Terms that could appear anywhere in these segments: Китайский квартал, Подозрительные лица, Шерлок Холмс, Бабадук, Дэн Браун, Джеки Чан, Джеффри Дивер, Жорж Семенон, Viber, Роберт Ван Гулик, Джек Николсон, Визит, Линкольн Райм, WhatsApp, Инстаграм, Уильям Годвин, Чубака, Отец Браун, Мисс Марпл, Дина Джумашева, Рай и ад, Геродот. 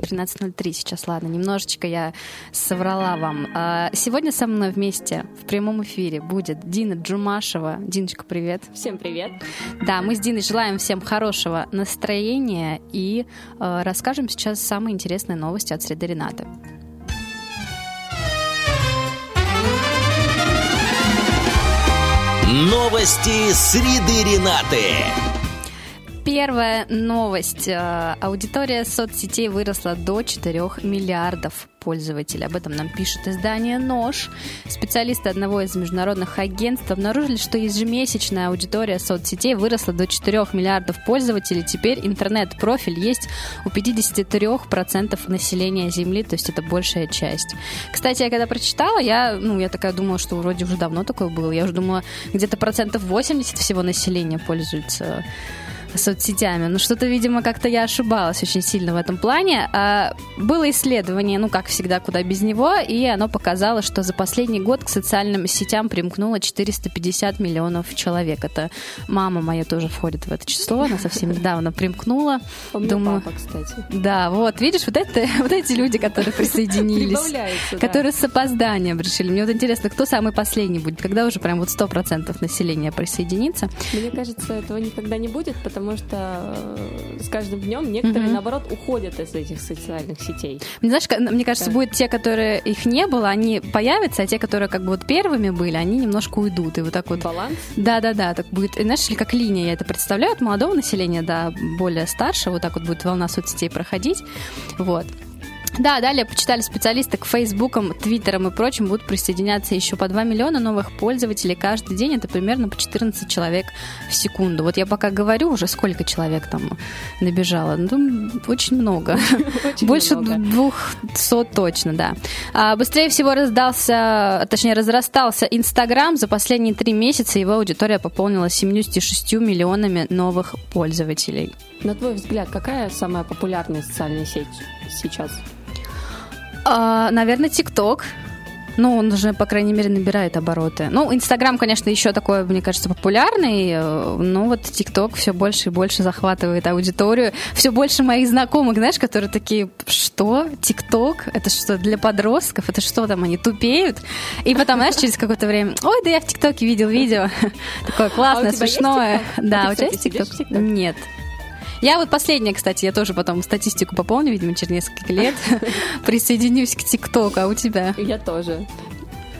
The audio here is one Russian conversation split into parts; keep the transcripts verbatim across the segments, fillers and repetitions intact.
тринадцать ноль три сейчас, ладно, немножечко я соврала вам. Сегодня со мной вместе в прямом эфире будет Дина Джумашева. Диночка, привет. Всем привет. Да, мы с Диной желаем всем хорошего настроения и расскажем сейчас самые интересные новости от «Среды Ренаты». Новости «Среды Ренаты». Первая новость. Аудитория соцсетей выросла до четырёх миллиардов пользователей. Об этом нам пишет издание «Нож». Специалисты одного из международных агентств обнаружили, что ежемесячная аудитория соцсетей выросла до четырёх миллиардов пользователей. Теперь интернет-профиль есть у пятидесяти трёх процентов населения Земли, то есть это большая часть. Кстати, я когда прочитала, я, ну, я такая думала, что вроде уже давно такое было. Я уже думала, где-то процентов восемьдесят всего населения пользуется соцсетями. Ну, что-то, видимо, как-то я ошибалась очень сильно в этом плане. А, было исследование, ну, как всегда, куда без него, и оно показало, что за последний год к социальным сетям примкнуло четыреста пятьдесят миллионов человек. Это мама моя тоже входит в это число, она совсем недавно примкнула. Думаю, папа, кстати. Да, вот, видишь, вот, это, вот эти люди, которые присоединились, которые да. с опозданием решили. Мне вот интересно, кто самый последний будет, когда уже прям вот сто процентов населения присоединится. Мне кажется, этого никогда не будет, потому Потому что с каждым днем некоторые, mm-hmm. наоборот, уходят из этих социальных сетей. Мне, знаешь, мне кажется, да. будут те, которые их не было, они появятся, а те, которые как бы вот первыми были, они немножко уйдут. И вот так вот... Баланс? Да-да-да, так будет. И, знаешь, как линия, я это представляю, от молодого населения до более старшего, вот так вот будет волна соцсетей проходить. Вот. Да, далее почитали специалисты, к Фейсбукам, Твиттерам и прочим будут присоединяться еще по два миллиона новых пользователей каждый день. Это примерно по четырнадцать человек в секунду. Вот я пока говорю уже, сколько человек там набежало. Ну, очень много. Очень Больше много. двухсот точно, да. А, быстрее всего раздался, точнее, разрастался Инстаграм. За последние три месяца его аудитория пополнила семьюдесятью шестью миллионами новых пользователей. На твой взгляд, какая самая популярная социальная сеть сейчас? А, наверное, ТикТок. Ну, он уже, по крайней мере, набирает обороты. Ну, Инстаграм, конечно, еще такой, мне кажется, популярный. Но вот ТикТок все больше и больше захватывает аудиторию. Все больше моих знакомых, знаешь, которые такие, что? ТикТок? Это что, для подростков? Это что там, они тупеют? И потом, знаешь, через какое-то время, ой, да я в ТикТоке видел видео. Такое классное, смешное. Да, у тебя есть ТикТок? Нет. Я вот последняя, кстати, я тоже потом статистику пополню, видимо, через несколько лет присоединюсь к ТикТоку, а у тебя? Я тоже.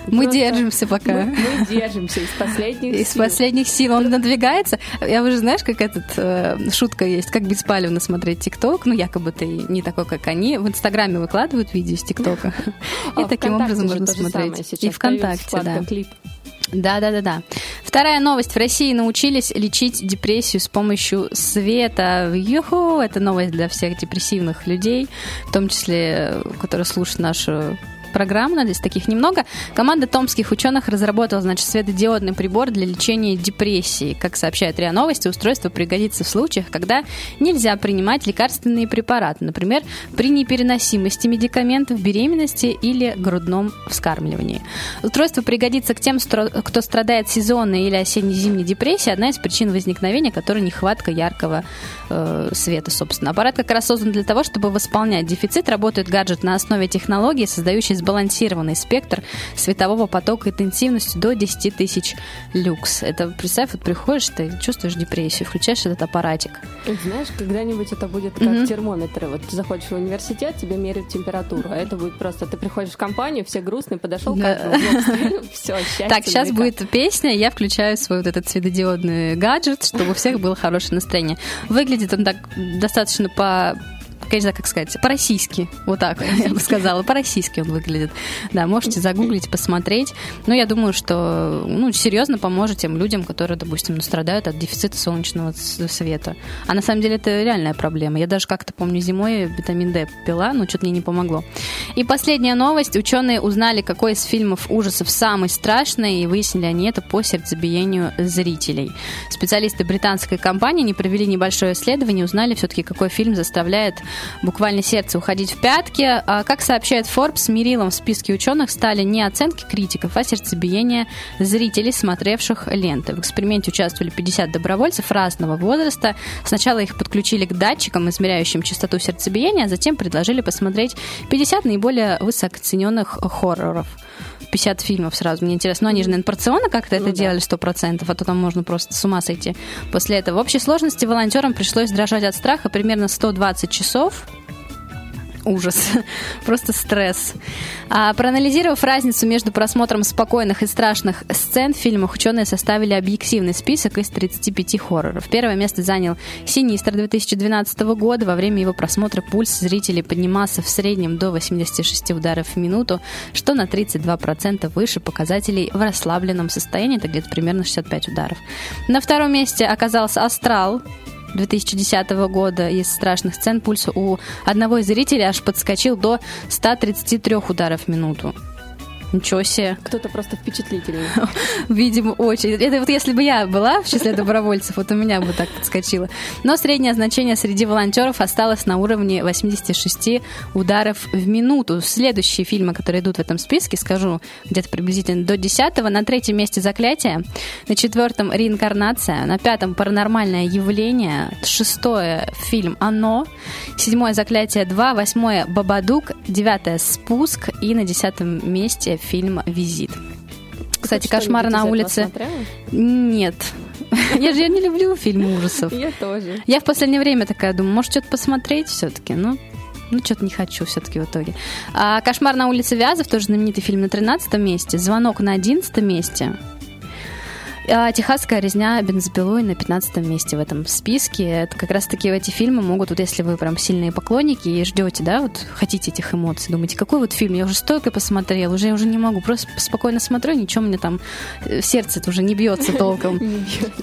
Мы Просто держимся пока. Мы, мы держимся из последних сил. Из последних сил. Он надвигается. Я уже, знаешь, как этот э, шутка есть, как беспалевно смотреть ТикТок. Ну, якобы ты не такой, как они. В Инстаграме выкладывают видео из ТикТока. И таким образом можно смотреть. И ВКонтакте, да. Да-да-да-да. Вторая новость. В России научились лечить депрессию с помощью света. Юху! Это новость для всех депрессивных людей, в том числе, которые слушают нашу программу, надеюсь, таких немного. Команда томских ученых разработала, значит, светодиодный прибор для лечения депрессии. Как сообщает РИА Новости, устройство пригодится в случаях, когда нельзя принимать лекарственные препараты, например, при непереносимости медикаментов, беременности или грудном вскармливании. Устройство пригодится к тем, кто страдает сезонной или осенне-зимней депрессией, одна из причин возникновения которой нехватка яркого э, света, собственно. Аппарат как раз создан для того, чтобы восполнять дефицит. Работает гаджет на основе технологии, создающей сбалансированный спектр светового потока интенсивностью до десять тысяч люкс. Это, представь, вот приходишь, ты чувствуешь депрессию, включаешь этот аппаратик. Знаешь, когда-нибудь это будет как mm-hmm. термометры. Вот ты заходишь в университет, тебе меряют температуру, а это будет просто, ты приходишь в компанию, все грустные, подошел к окну, все, счастье. Так, сейчас будет песня, я включаю свой вот этот светодиодный гаджет, чтобы у всех было хорошее настроение. Выглядит он так достаточно по... конечно, как сказать, по-российски, вот так я бы сказала, по-российски он выглядит. Да, можете загуглить, посмотреть. Но я думаю, что, ну, серьезно поможет тем людям, которые, допустим, ну, страдают от дефицита солнечного света. А на самом деле это реальная проблема. Я даже как-то помню зимой витамин D пила, но что-то мне не помогло. И последняя новость. Ученые узнали, какой из фильмов ужасов самый страшный, и выяснили они это по сердцебиению зрителей. Специалисты британской компании не провели небольшое исследование, узнали все-таки, какой фильм заставляет буквально сердце уходить в пятки. А, как сообщает Forbes, мерилом в списке ученых стали не оценки критиков, а сердцебиение зрителей, смотревших ленты. В эксперименте участвовали пятьдесят добровольцев разного возраста. Сначала их подключили к датчикам, измеряющим частоту сердцебиения, а затем предложили посмотреть пятьдесят наиболее высокооцененных хорроров. пятьдесят фильмов сразу, мне интересно. Но они же, наверное, порционно как-то ну, это да. делали сто процентов, а то там можно просто с ума сойти после этого. В общей сложности волонтерам пришлось дрожать от страха примерно сто двадцать часов. Ужас. Просто стресс. А, проанализировав разницу между просмотром спокойных и страшных сцен в фильмах, ученые составили объективный список из тридцати пяти хорроров. Первое место занял «Синистр» две тысячи двенадцатого года. Во время его просмотра пульс зрителей поднимался в среднем до восьмидесяти шести ударов в минуту, что на тридцать два процента выше показателей в расслабленном состоянии. Это где-то примерно шестьдесят пять ударов. На втором месте оказался «Астрал» две тысячи десятого года. Из страшных сцен пульс у одного из зрителей аж подскочил до ста тридцати трёх ударов в минуту. Ничего себе. Кто-то просто впечатлительный. Видимо, очень. Это вот если бы я была в числе добровольцев, вот у меня бы так подскочило. Но среднее значение среди волонтеров осталось на уровне восьмидесяти шести ударов в минуту. Следующие фильмы, которые идут в этом списке, скажу, где-то приблизительно до десятого. На третьем месте «Заклятие», на четвертом «Реинкарнация», на пятом «Паранормальное явление», шестое фильм «Оно», седьмое «Заклятие два», восьмое «Бабадук», девятое «Спуск» и на десятом месте фильм «Визит». Кстати, «Кошмар на улице...» Нет. Я же я не люблю фильмы ужасов. Я тоже. Я в последнее время такая думаю, может, что-то посмотреть все-таки, но... Ну, что-то не хочу все-таки в итоге. А, «Кошмар на улице Вязов», тоже знаменитый фильм, на тринадцатом месте. «Звонок» на одиннадцатом месте. А «Техасская резня бензопилой» на пятнадцатом месте в этом списке. Это как раз-таки эти фильмы могут, вот если вы прям сильные поклонники и ждете, да, вот хотите этих эмоций, думаете, какой вот фильм, я уже столько посмотрел, уже я уже не могу, просто спокойно смотрю, ничего мне там, сердце-то уже не бьется толком.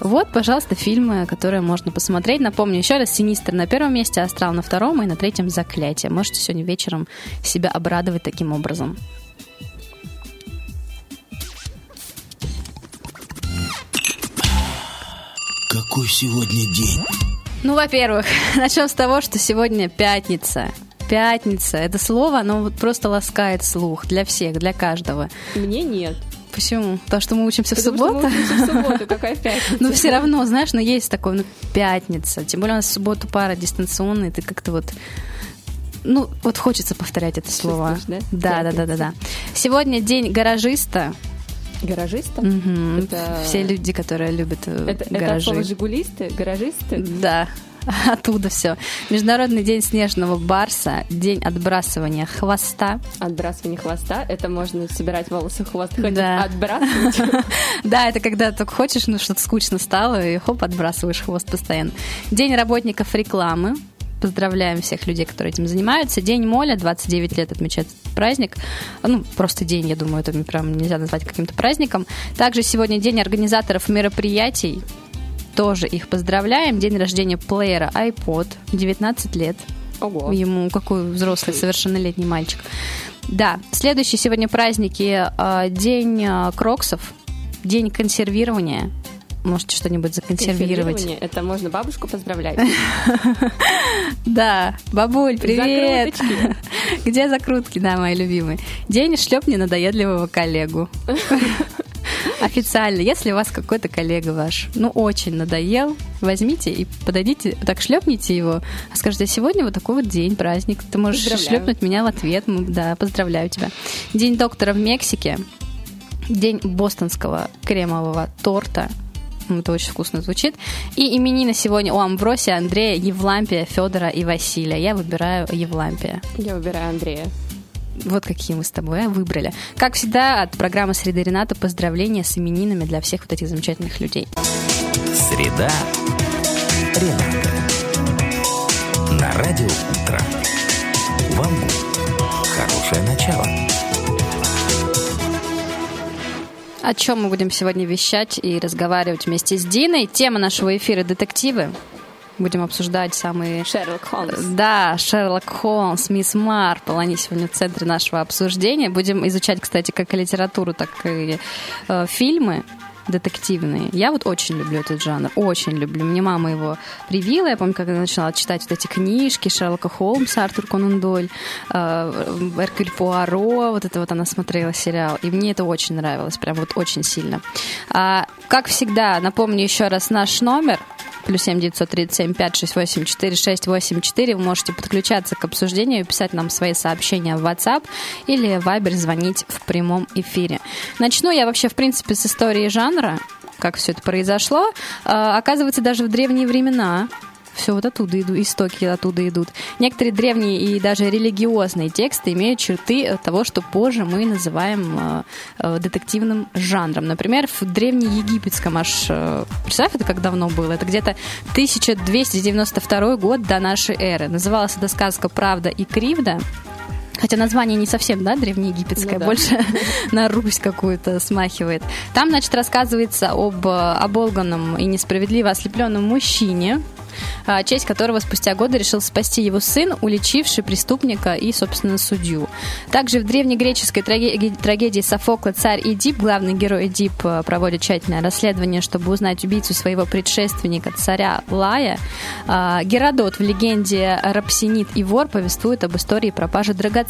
Вот, пожалуйста, фильмы, которые можно посмотреть. Напомню еще раз, «Синистр» на первом месте, «Астрал» на втором и на третьем «Заклятие». Можете сегодня вечером себя обрадовать таким образом. Какой сегодня день? Ну, во-первых, начнем с того, что сегодня пятница. Пятница. Это слово, оно вот просто ласкает слух для всех, для каждого. Мне нет. Почему? Потому что мы учимся Потому в субботу? Потому что мы учимся в субботу, какая пятница. Ну, все равно, знаешь, но есть такое, ну, пятница. Тем более у нас в субботу пара дистанционная, ты как-то вот... Ну, вот хочется повторять это слово. Да? Да, да, да, да, да. Сегодня день гаражиста. Гаражистов? Mm-hmm. Это... Все люди, которые любят это, гаражи. Это «Жигулисты», гаражисты? Да, оттуда все. Международный день снежного барса, день отбрасывания хвоста. Отбрасывание хвоста, это можно собирать волосы хвост, ходить, да. Отбрасывать. Да, это когда только хочешь, ну что-то скучно стало, и хоп, отбрасываешь хвост постоянно. День работников рекламы. Поздравляем всех людей, которые этим занимаются. День моля, двадцать девять лет отмечает праздник. Ну, просто день, я думаю, это прям нельзя назвать каким-то праздником. Также сегодня день организаторов мероприятий. Тоже их поздравляем. День рождения плеера iPod, девятнадцать лет. Ого. Ему какой взрослый, совершеннолетний мальчик. Да, следующие сегодня праздники. День кроксов, день консервирования. Можете что-нибудь законсервировать. Это можно бабушку поздравлять. Да, бабуль, привет. Закруточки. Где закрутки, да, мои любимые? День шлепни надоедливого коллегу. Официально, если у вас какой-то коллега ваш, ну, очень надоел, возьмите и подойдите, так шлепните его, скажите, а сегодня вот такой вот день, праздник, ты можешь шлепнуть меня в ответ, да, поздравляю тебя. День доктора в Мексике, день бостонского кремового торта. Это очень вкусно звучит. И именины сегодня у Амвросия, Андрея, Евлампия, Федора и Василия. Я выбираю Евлампия. Я выбираю Андрея. Вот какие мы с тобой выбрали. Как всегда, от программы «Среда Рената» поздравления с именинами для всех вот этих замечательных людей. Среда Рената. На радио «Утро». о чем мы будем сегодня вещать и разговаривать вместе с Диной. Тема нашего эфира — детективы. Будем обсуждать самые... Шерлок Холмс. Да, Шерлок Холмс, Мисс Марпл. Они сегодня в центре нашего обсуждения. Будем изучать, кстати, как и литературу, так и э, фильмы детективные. Я вот очень люблю этот жанр, очень люблю. Мне мама его привила. Я помню, когда я начала читать вот эти книжки Шерлока Холмса, Артур Конан Дойль, Эркюль Пуаро, вот это вот она смотрела сериал. И мне это очень нравилось, прям вот очень сильно. А, как всегда, напомню еще раз наш номер. Плюс семь девятьсот тридцать семь пять шесть восемь четыре шесть восемь четыре. Вы можете подключаться к обсуждению и писать нам свои сообщения в WhatsApp или Viber, звонить в прямом эфире. Начну я вообще, в принципе, с истории жанра, как все это произошло. Оказывается, даже в древние времена... Все вот оттуда идут, истоки оттуда идут. Некоторые древние и даже религиозные тексты имеют черты того, что позже мы называем э, детективным жанром. Например, в древнеегипетском аж... Э, представь, это как давно было? Это где-то тысяча двести девяносто второй год до нашей эры. Называлась эта сказка «Правда и кривда». Хотя название не совсем, да, древнеегипетское, ну, да. Больше на Русь какую-то смахивает. Там, значит, рассказывается об оболганном и несправедливо ослепленном мужчине, честь которого спустя годы решил спасти его сын, уличивший преступника и, собственно, судью. Также в древнегреческой трагедии Софокла «Царь Эдип» главный герой Эдип проводит тщательное расследование, чтобы узнать убийцу своего предшественника, царя Лая. Геродот в легенде «Рапсинит и вор» повествует об истории пропажи драгоценностей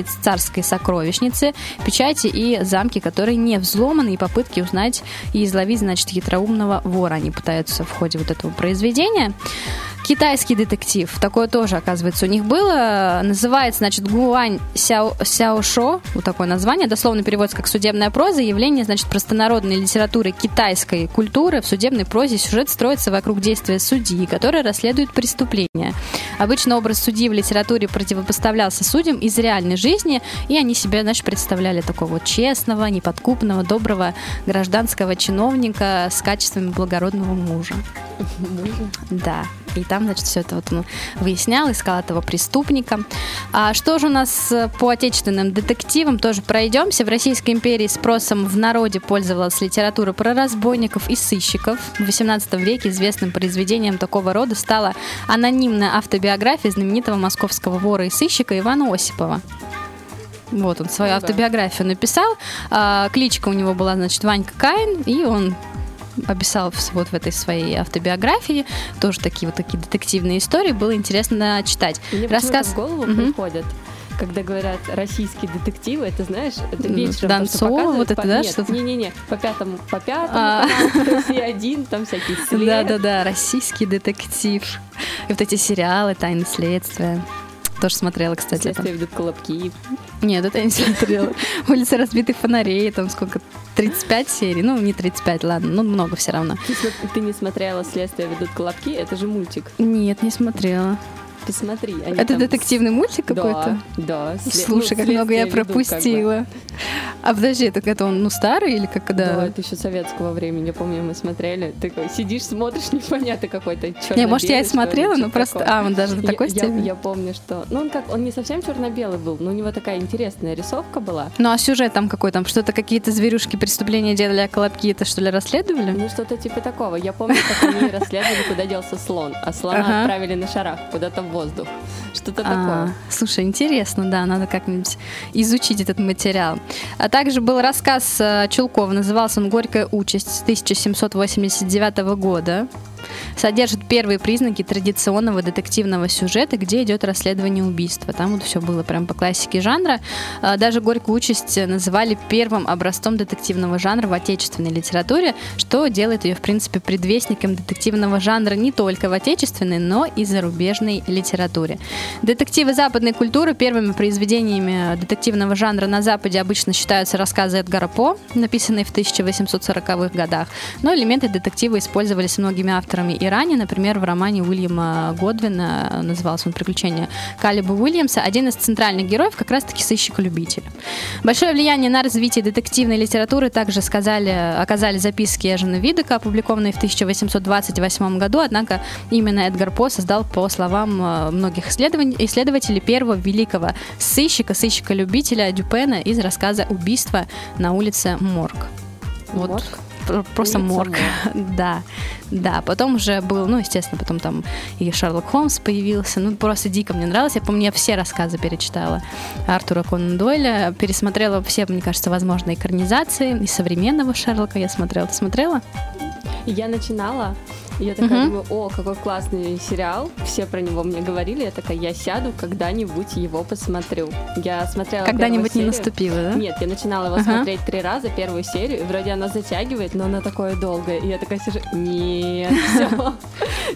из царской сокровищницы, печати и замки, которые не взломаны, и попытки узнать и изловить, значит, хитроумного вора. Они пытаются в ходе вот этого произведения. Китайский детектив, такое тоже, оказывается, у них было. Называется, значит, Гуань Сяо, Сяошо, вот такое название. Дословно переводится как «судебная проза». Явление, значит, простонародной литературы китайской культуры. В судебной прозе сюжет строится вокруг действия судьи, который расследует преступление. Обычно образ судьи в литературе противопоставлялся судьям из реальной жизни, и они себе, значит, представляли такого вот честного, неподкупного, доброго гражданского чиновника с качествами благородного мужа. Да. И там, значит, все это вот он выяснял, искал этого преступника. А что же у нас по отечественным детективам? Тоже пройдемся. В Российской империи спросом в народе пользовалась литература про разбойников и сыщиков. В восемнадцатом веке известным произведением такого рода стала анонимная автобиография знаменитого московского вора и сыщика Ивана Осипова. Вот он свою автобиографию написал. А, кличка у него была, значит, Ванька Каин, и он... описал вот в этой своей автобиографии тоже такие вот такие детективные истории. Было интересно читать. Мне Рассказ... в голову mm-hmm. приходит, когда говорят «российские детективы», это, знаешь, это вечером. Донцова, вот это, по... да? Нет, что-то... не-не-не, по пятому, по пятому, а... все один, там всякие след. Да-да-да, «Российский детектив». И вот эти сериалы «Тайны следствия». Тоже смотрела, кстати. «Следствие ведут колобки». Нет, это я не смотрела. «Улица разбитых фонарей», там сколько... тридцать пять серий, ну не тридцать пять, ладно, ну много все равно. Ты, ты не смотрела «Следствие ведут колобки», это же мультик. Нет, не смотрела. Посмотри. Это детективный с... мультик какой-то? Да, да. След... Слушай, ну, как много я пропустила. Как бы. А подожди, это когда он, ну, старый или как когда? Да, это еще советского времени, я помню, мы смотрели. Ты сидишь, смотришь, непонятно какой-то черно-белый. Не, может, я и смотрела, но просто... А, он даже до такой я, степени? Я, я помню, что... Ну, он как, он не совсем черно-белый был, но у него такая интересная рисовка была. Ну, а сюжет там какой там? Что-то какие-то зверюшки преступления делали, а колобки это, что ли, расследовали? Ну, что-то типа такого. Я помню, как они расследовали, куда делся слон. А слона отправили на шарах куда-то в воздух. Что-то а, такое. Слушай, интересно, да, надо как-нибудь изучить этот материал. А также был рассказ Чулкова, назывался он «Горькая участь» тысяча семьсот восемьдесят девятого года. Содержит первые признаки традиционного детективного сюжета, где идет расследование убийства. Там вот все было прям по классике жанра. Даже «Горькую участь» называли первым образцом детективного жанра в отечественной литературе, что делает ее, в принципе, предвестником детективного жанра не только в отечественной, но и зарубежной литературе. Детективы западной культуры первыми произведениями детективного жанра на Западе обычно считаются рассказы Эдгара По, написанные в тысяча восемьсот сороковых годах. Но элементы детектива использовались многими авторами и ранее, например, в романе Уильяма Годвина, назывался он «Приключения Калеба Уильямса», один из центральных героев как раз-таки сыщик-любитель. Большое влияние на развитие детективной литературы также сказали, оказали записки Эжена Видека, опубликованные в тысяча восемьсот двадцать восьмом году, однако именно Эдгар По создал, по словам многих исследователей, первого великого сыщика, сыщика-любителя Дюпена из рассказа «Убийство на улице Морг». Вот. Морг? Просто улица морг. морг. Да, да. Потом уже был, ну, естественно, потом там и Шерлок Холмс появился. Ну, просто дико мне нравилось. Я помню, я все рассказы перечитала Артура Конана Дойля. Пересмотрела все, мне кажется, возможные экранизации. И современного Шерлока я смотрела. Ты смотрела? Я начинала. И я такая uh-huh. думаю, о, какой классный сериал. Все про него мне говорили. Я такая, я сяду, когда-нибудь его посмотрю. Я смотрела Когда-нибудь не наступило, да? Нет, я начинала его uh-huh. смотреть три раза, первую серию. И вроде она затягивает, но она такое долгое. И я такая сижу, нет, все.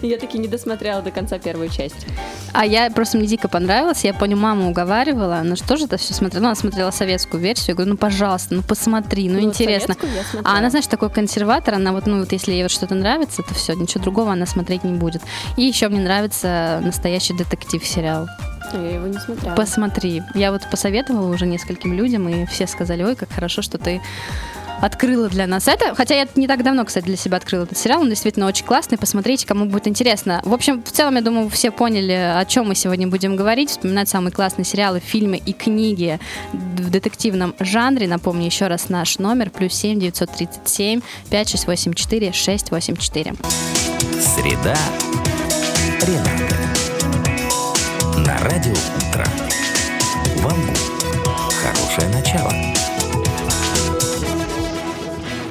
Я таки не досмотрела до конца первую часть. А я просто, мне дико понравилось. Я помню, мама уговаривала, ну что же это все смотрела? Ну, она смотрела советскую версию. Я говорю, ну, пожалуйста, ну, посмотри, ну, интересно. А она, знаешь, такой консерватор. Она вот, ну, вот если ей вот что-то нравится, то все, ничего другого она смотреть не будет. И еще мне нравится «Настоящий детектив»-сериал. Я его не смотрела. Посмотри. Я вот посоветовала уже нескольким людям, и все сказали, ой, как хорошо, что ты открыла для нас это. Хотя я не так давно, кстати, для себя открыла этот сериал. Он действительно очень классный. Посмотрите, кому будет интересно. В общем, в целом, я думаю, все поняли, о чем мы сегодня будем говорить. Вспоминать самые классные сериалы, фильмы и книги в детективном жанре. Напомню еще раз наш номер. Плюс семь девятьсот тридцать семь пять шесть восемь четыре шесть восемь четыре. Среда Рената. На радио утро. Вам хорошее начало.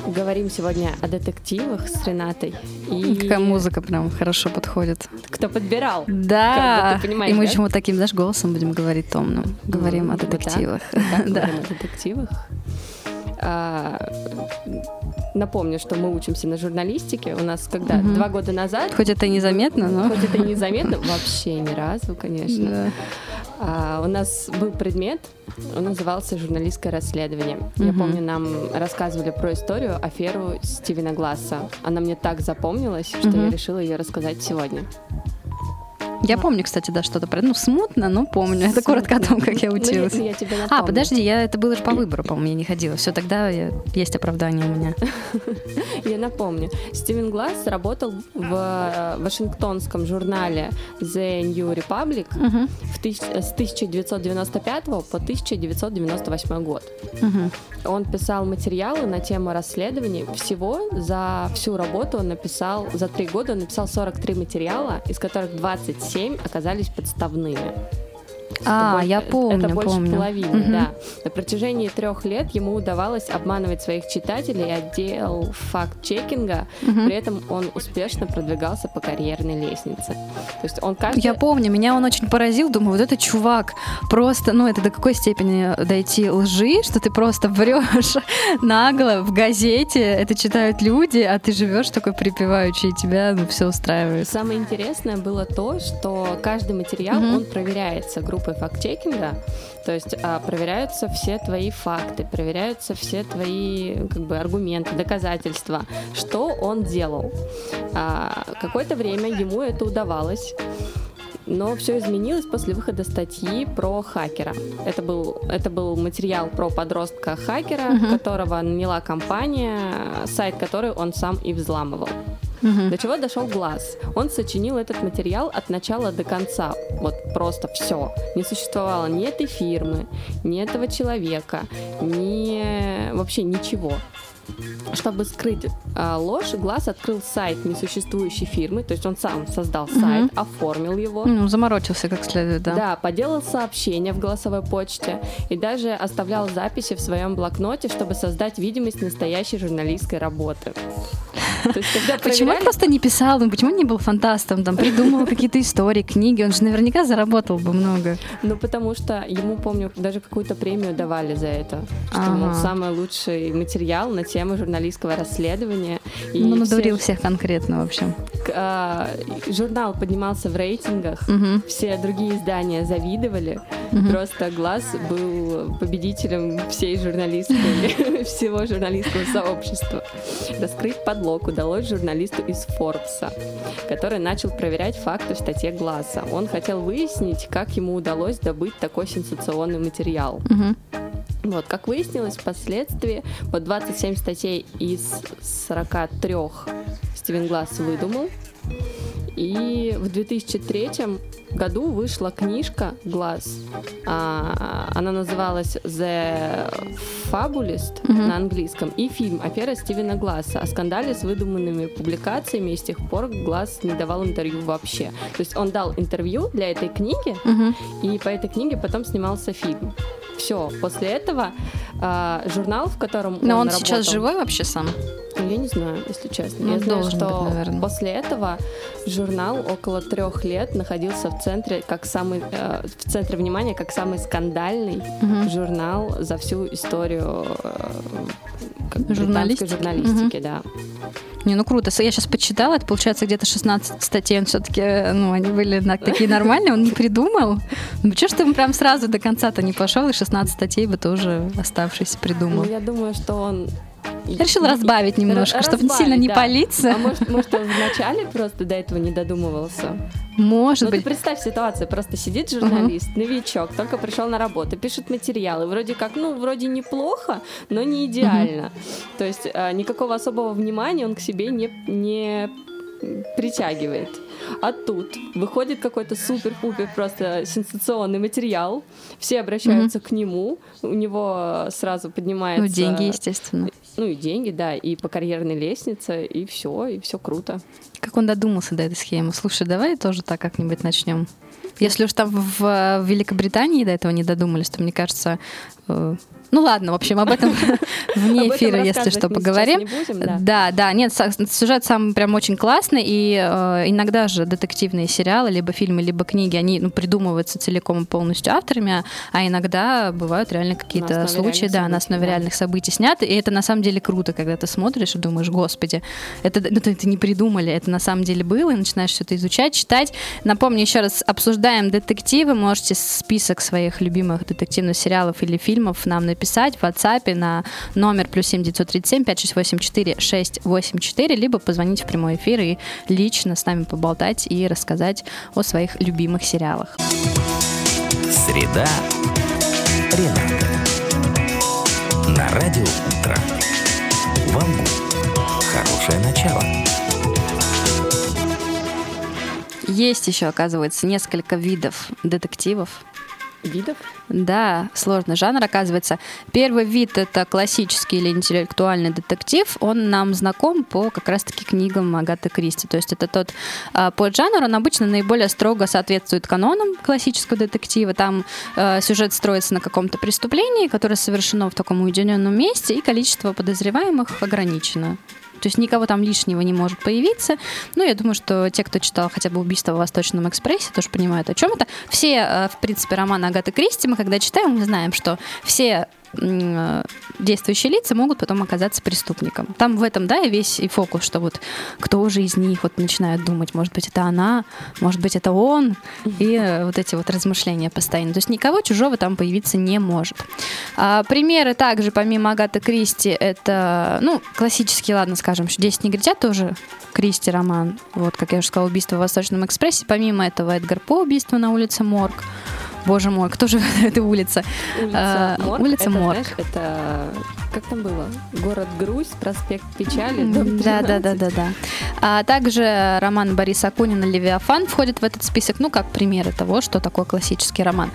Говорим сегодня о детективах с Ренатой. И... Какая музыка прям хорошо подходит. Кто подбирал? Да. Ты понимаешь, и мы да? еще вот таким, знаешь, голосом будем говорить томным. Говорим mm, о детективах. Да. Итак, да. Говорим о детективах. Напомню, что мы учимся на журналистике. У нас когда? Угу. Два года назад. Хоть это и незаметно, но... Хоть это и незаметно, вообще ни разу, конечно. Да. А, у нас был предмет, он назывался «Журналистское расследование». Угу. Я помню, нам рассказывали про историю, аферу Стивена Гласса. Она мне так запомнилась, что угу. я решила ее рассказать сегодня. Я помню, кстати, да, что-то про... Ну, смутно, но помню. Смутно. Это коротко о том, как я училась. Ну, я тебя напомню. А, подожди, я это было же по выбору, по-моему, я не ходила. Все, тогда я... есть оправдание у меня. Я напомню. Стивен Гласс работал в вашингтонском журнале The New Republic uh-huh. в тысяч... с тысяча девятьсот девяносто пятого по тысяча девятьсот девяносто восьмой год. Uh-huh. Он писал материалы на тему расследований. Всего за всю работу он написал, за три года он написал сорок три материала, из которых двадцать семь оказались подставными. А, это я больше, помню, это больше помню. половины, угу. да. На протяжении трех лет ему удавалось обманывать своих читателей и отдел факт-чекинга, угу. при этом он успешно продвигался по карьерной лестнице. То есть он каждый... Я помню, меня он очень поразил, думаю, вот этот чувак просто, ну это до какой степени дойти лжи, что ты просто врешь нагло в газете, это читают люди, а ты живешь такой припеваючий, и тебя ну, все устраивает. Самое интересное было то, что каждый материал, угу. он проверяется группой факт-чекинга, то есть а, проверяются все твои факты, проверяются все твои как бы, аргументы, доказательства, что он делал. А, какое-то время ему это удавалось, но все изменилось после выхода статьи про хакера. Это был, это был материал про подростка-хакера, угу. которого наняла компания, сайт которой он сам и взламывал. Угу. До чего дошел Гласс? Он сочинил этот материал от начала до конца. Вот просто все. Не существовало ни этой фирмы, ни этого человека, ни вообще ничего. Чтобы скрыть э, ложь, Гласс открыл сайт несуществующей фирмы. То есть он сам создал сайт, угу. оформил его. Ну, заморочился как следует, да. Да, поделал сообщения в голосовой почте и даже оставлял записи в своем блокноте, чтобы создать видимость настоящей журналистской работы. То есть, когда проверяли... Почему он просто не писал? Ну, почему он не был фантастом? Там, придумывал какие-то истории, книги. Он же наверняка заработал бы много. Ну, потому что ему, помню, даже какую-то премию давали за это. Что ага. он самый лучший материал на тему журналистского расследования. И ну, надурил все... всех конкретно, в общем. Журнал поднимался в рейтингах. Угу. Все другие издания завидовали. Угу. Просто Гласс был победителем всей журналистской, всего журналистского сообщества. Раскрыть подлог удалось журналисту из Forbes, который начал проверять факты в статье Гласса. Он хотел выяснить, как ему удалось добыть такой сенсационный материал. Угу. Вот, как выяснилось, впоследствии вот двадцать семь статей из сорока трёх Стивен Гласс выдумал. И в две тысячи третьем году вышла книжка Гласс. Она называлась The Fabulist mm-hmm. на английском. И фильм «Афера Стивена Гласса» о скандале с выдуманными публикациями. И с тех пор Гласс не давал интервью вообще. То есть он дал интервью для этой книги, mm-hmm. и по этой книге потом снимался фильм. Все, после этого э, журнал, в котором Но он, он работал... сейчас живой вообще сам? Я не знаю, если честно. Ну, я знаю, что быть, после этого журнал около трех лет находился в центре, как самый, э, в центре внимания, как самый скандальный угу. журнал за всю историю э, британской журналистики. Угу. Да. Не, ну круто. Я сейчас почитала, это получается где-то шестнадцать статей. Он все-таки, ну, они были такие нормальные, он не придумал. Ну, почему же ты прям сразу до конца-то не пошел, и шестнадцать статей бы тоже оставшиеся придумал? Ну, я думаю, что он... Я решила разбавить немножко, разбавить, чтобы сильно не да. палиться. А может, может, он вначале просто до этого не додумывался? Может Но быть. Ты представь ситуацию, просто сидит журналист, uh-huh. новичок, только пришел на работу, пишет материалы, вроде как, ну, вроде неплохо, но не идеально. Uh-huh. То есть э, никакого особого внимания он к себе не, не притягивает. А тут выходит какой-то супер-пупер просто сенсационный материал, все обращаются mm-hmm. к нему, у него сразу поднимается... Ну, деньги, естественно. Ну, и деньги, да, и по карьерной лестнице, и все, и все круто. Как он додумался до этой схемы? Слушай, давай тоже так как-нибудь начнем. Если уж там в Великобритании до этого не додумались, то, мне кажется... Ну ладно, в общем, об этом вне эфира, если что, поговорим. Да, да, нет, сюжет сам прям очень классный, и иногда же детективные сериалы, либо фильмы, либо книги, они придумываются целиком и полностью авторами, а иногда бывают реально какие-то случаи, да, на основе реальных событий сняты, и это на самом деле круто, когда ты смотришь и думаешь, господи, это не придумали, это на самом деле было, и начинаешь все это изучать, читать. Напомню еще раз, обсуждаем детективы, можете список своих любимых детективных сериалов или фильмов нам написать. Писать в WhatsApp на номер плюс семь девятьсот тридцать семь пятьсот шестьдесят восемь четыреста восемьдесят четыре, либо позвонить в прямой эфир и лично с нами поболтать и рассказать о своих любимых сериалах. Среда Рената. На радио утро. Вам хорошее начало. Есть еще, оказывается, несколько видов детективов. Видов? Да, сложный жанр, оказывается. Первый вид — это классический или интеллектуальный детектив. Он нам знаком по как раз-таки книгам Агаты Кристи. То есть это тот э, поджанр, он обычно наиболее строго соответствует канонам классического детектива. Там э, сюжет строится на каком-то преступлении, которое совершено в таком уединенном месте, и количество подозреваемых ограничено. То есть никого там лишнего не может появиться. Ну, я думаю, что те, кто читал хотя бы «Убийство в Восточном экспрессе», тоже понимают, о чем это. Все, в принципе, романы Агаты Кристи, мы когда читаем, мы знаем, что все действующие лица могут потом оказаться преступником. Там в этом, да, и весь и фокус, что вот кто же из них вот начинает думать, может быть, это она, может быть, это он, и вот эти вот размышления постоянно. То есть никого чужого там появиться не может. А, примеры также, помимо Агаты Кристи, это, ну, классические, ладно, скажем, «Десять негритят» тоже Кристи роман, вот, как я уже сказала, «Убийство в Восточном экспрессе», помимо этого Эдгар По, «Убийство на улице Морг». Боже мой, кто же это улица? Улица а, Морг. Улица это, Морг. Знаешь, это как там было? Город Грусть, проспект Печали. Да, да, да, да, да. А также роман Бориса Акунина «Левиафан» входит в этот список, ну, как примеры того, что такое классический роман.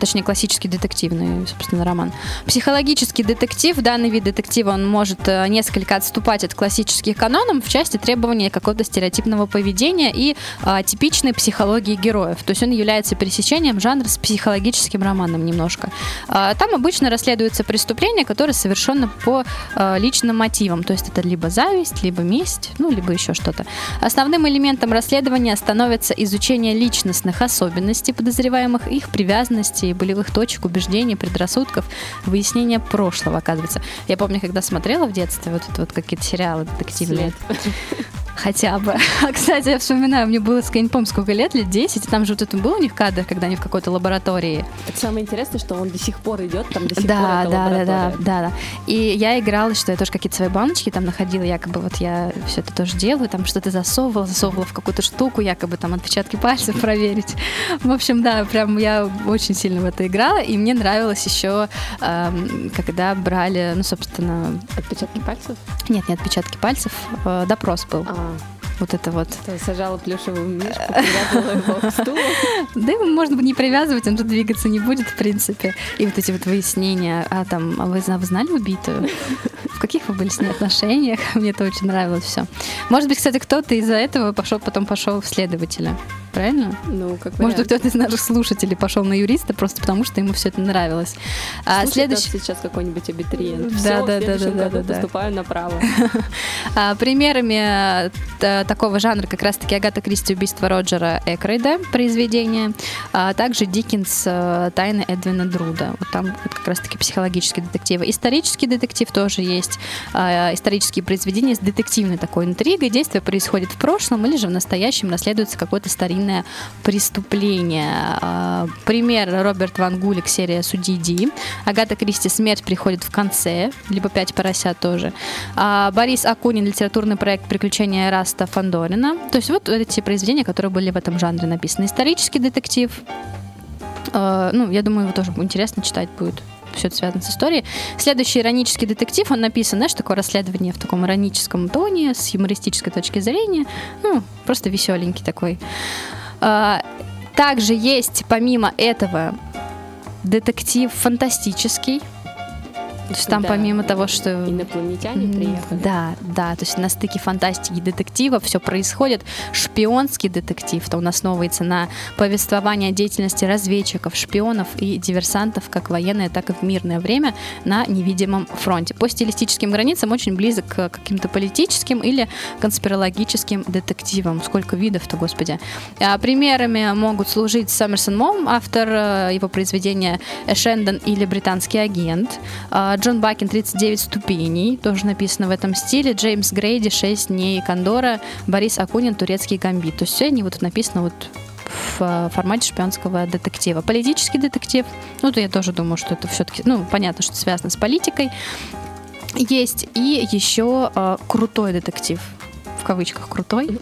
Точнее, классический детективный, собственно, роман. Психологический детектив. Данный вид детектива, он может несколько отступать от классических канонов в части требования какого-то стереотипного поведения и а, типичной психологии героев. То есть он является пересечением жанра с психологией. Психологическим романом немножко. Там обычно расследуются преступления, которые совершены по личным мотивам. То есть это либо зависть, либо месть, ну, либо еще что-то. Основным элементом расследования становится изучение личностных особенностей подозреваемых, их привязанностей, болевых точек, убеждений, предрассудков, выяснение прошлого, оказывается. Я помню, когда смотрела в детстве вот, вот какие-то сериалы детективные. След. Хотя бы. А, кстати, я вспоминаю, мне было, я не помню, сколько лет, лет десять, и там же вот это был у них кадр, когда они в какой-то лаборатории. Это самое интересное, что он до сих пор идет, там до сих да, пор да, да, да, да, да. И я играла, что я тоже какие-то свои баночки там находила, якобы вот я все это тоже делаю, там что-то засовывала, засовывала в какую-то штуку, якобы там отпечатки пальцев проверить. В общем, да, прям я очень сильно в это играла, и мне нравилось еще, эм, когда брали, ну, собственно... Отпечатки пальцев? Нет, не отпечатки пальцев, э, допрос был. А. Вот это вот. То есть сажала плюшевую мишку, привязывала его к стулу. Да, его можно не привязывать, он же двигаться не будет, в принципе. И вот эти вот выяснения, а там, а вы знали убитую? В каких вы были с ней отношениях? Мне это очень нравилось все. Может быть, кстати, кто-то из-за этого пошел, потом пошел в следователя. Правильно? Ну, как вариант. Может, кто-то из наших слушателей пошел на юриста просто потому, что ему все это нравилось. А следующий сейчас какой-нибудь абитуриент. Да, да, да, да, да. Поступаю направо. Примерами такого жанра как раз-таки Агата Кристи, убийство Роджера Экрейда, произведение, а также Диккенс, тайны Эдвина Друда. Вот там как раз-таки психологические детективы. Исторический детектив тоже есть. Исторические произведения с детективной такой интригой. Действие происходит в прошлом или же в настоящем, расследуется какой-то старинный преступление. Пример: Роберт Ван Гулик, серия «Судьи Ди». Агата Кристи, «Смерть приходит в конце», либо «Пять поросят» тоже. Борис Акунин, литературный проект «Приключения Раста Фандорина». То есть вот эти произведения, которые были в этом жанре написаны. Исторический детектив. Ну, я думаю, его тоже интересно читать будет. Все это связано с историей. Следующий иронический детектив, он написан, знаешь, такое расследование в таком ироническом тоне, с юмористической точки зрения. Ну, просто веселенький такой. Также есть, помимо этого, детектив фантастический. То есть там, да, помимо того, что... Инопланетяне приехали. Да, да, то есть на стыке фантастики и детектива все происходит. Шпионский детектив, то он основывается на повествовании о деятельности разведчиков, шпионов и диверсантов как в военное, так и в мирное время на невидимом фронте. По стилистическим границам очень близок к каким-то политическим или конспирологическим детективам. Сколько видов-то, господи. А примерами могут служить Сомерсон Маум, автор его произведения «Шендон» или «Британский агент», Джон Бакин, тридцать девять ступеней, тоже написано в этом стиле. Джеймс Грейди, шесть дней Кондора. Борис Акунин, турецкий гамбит. То есть все они вот написаны вот в формате шпионского детектива. Политический детектив. Ну, то я тоже думаю, что это все-таки, ну, понятно, что связано с политикой. Есть и еще э, крутой детектив. В кавычках крутой.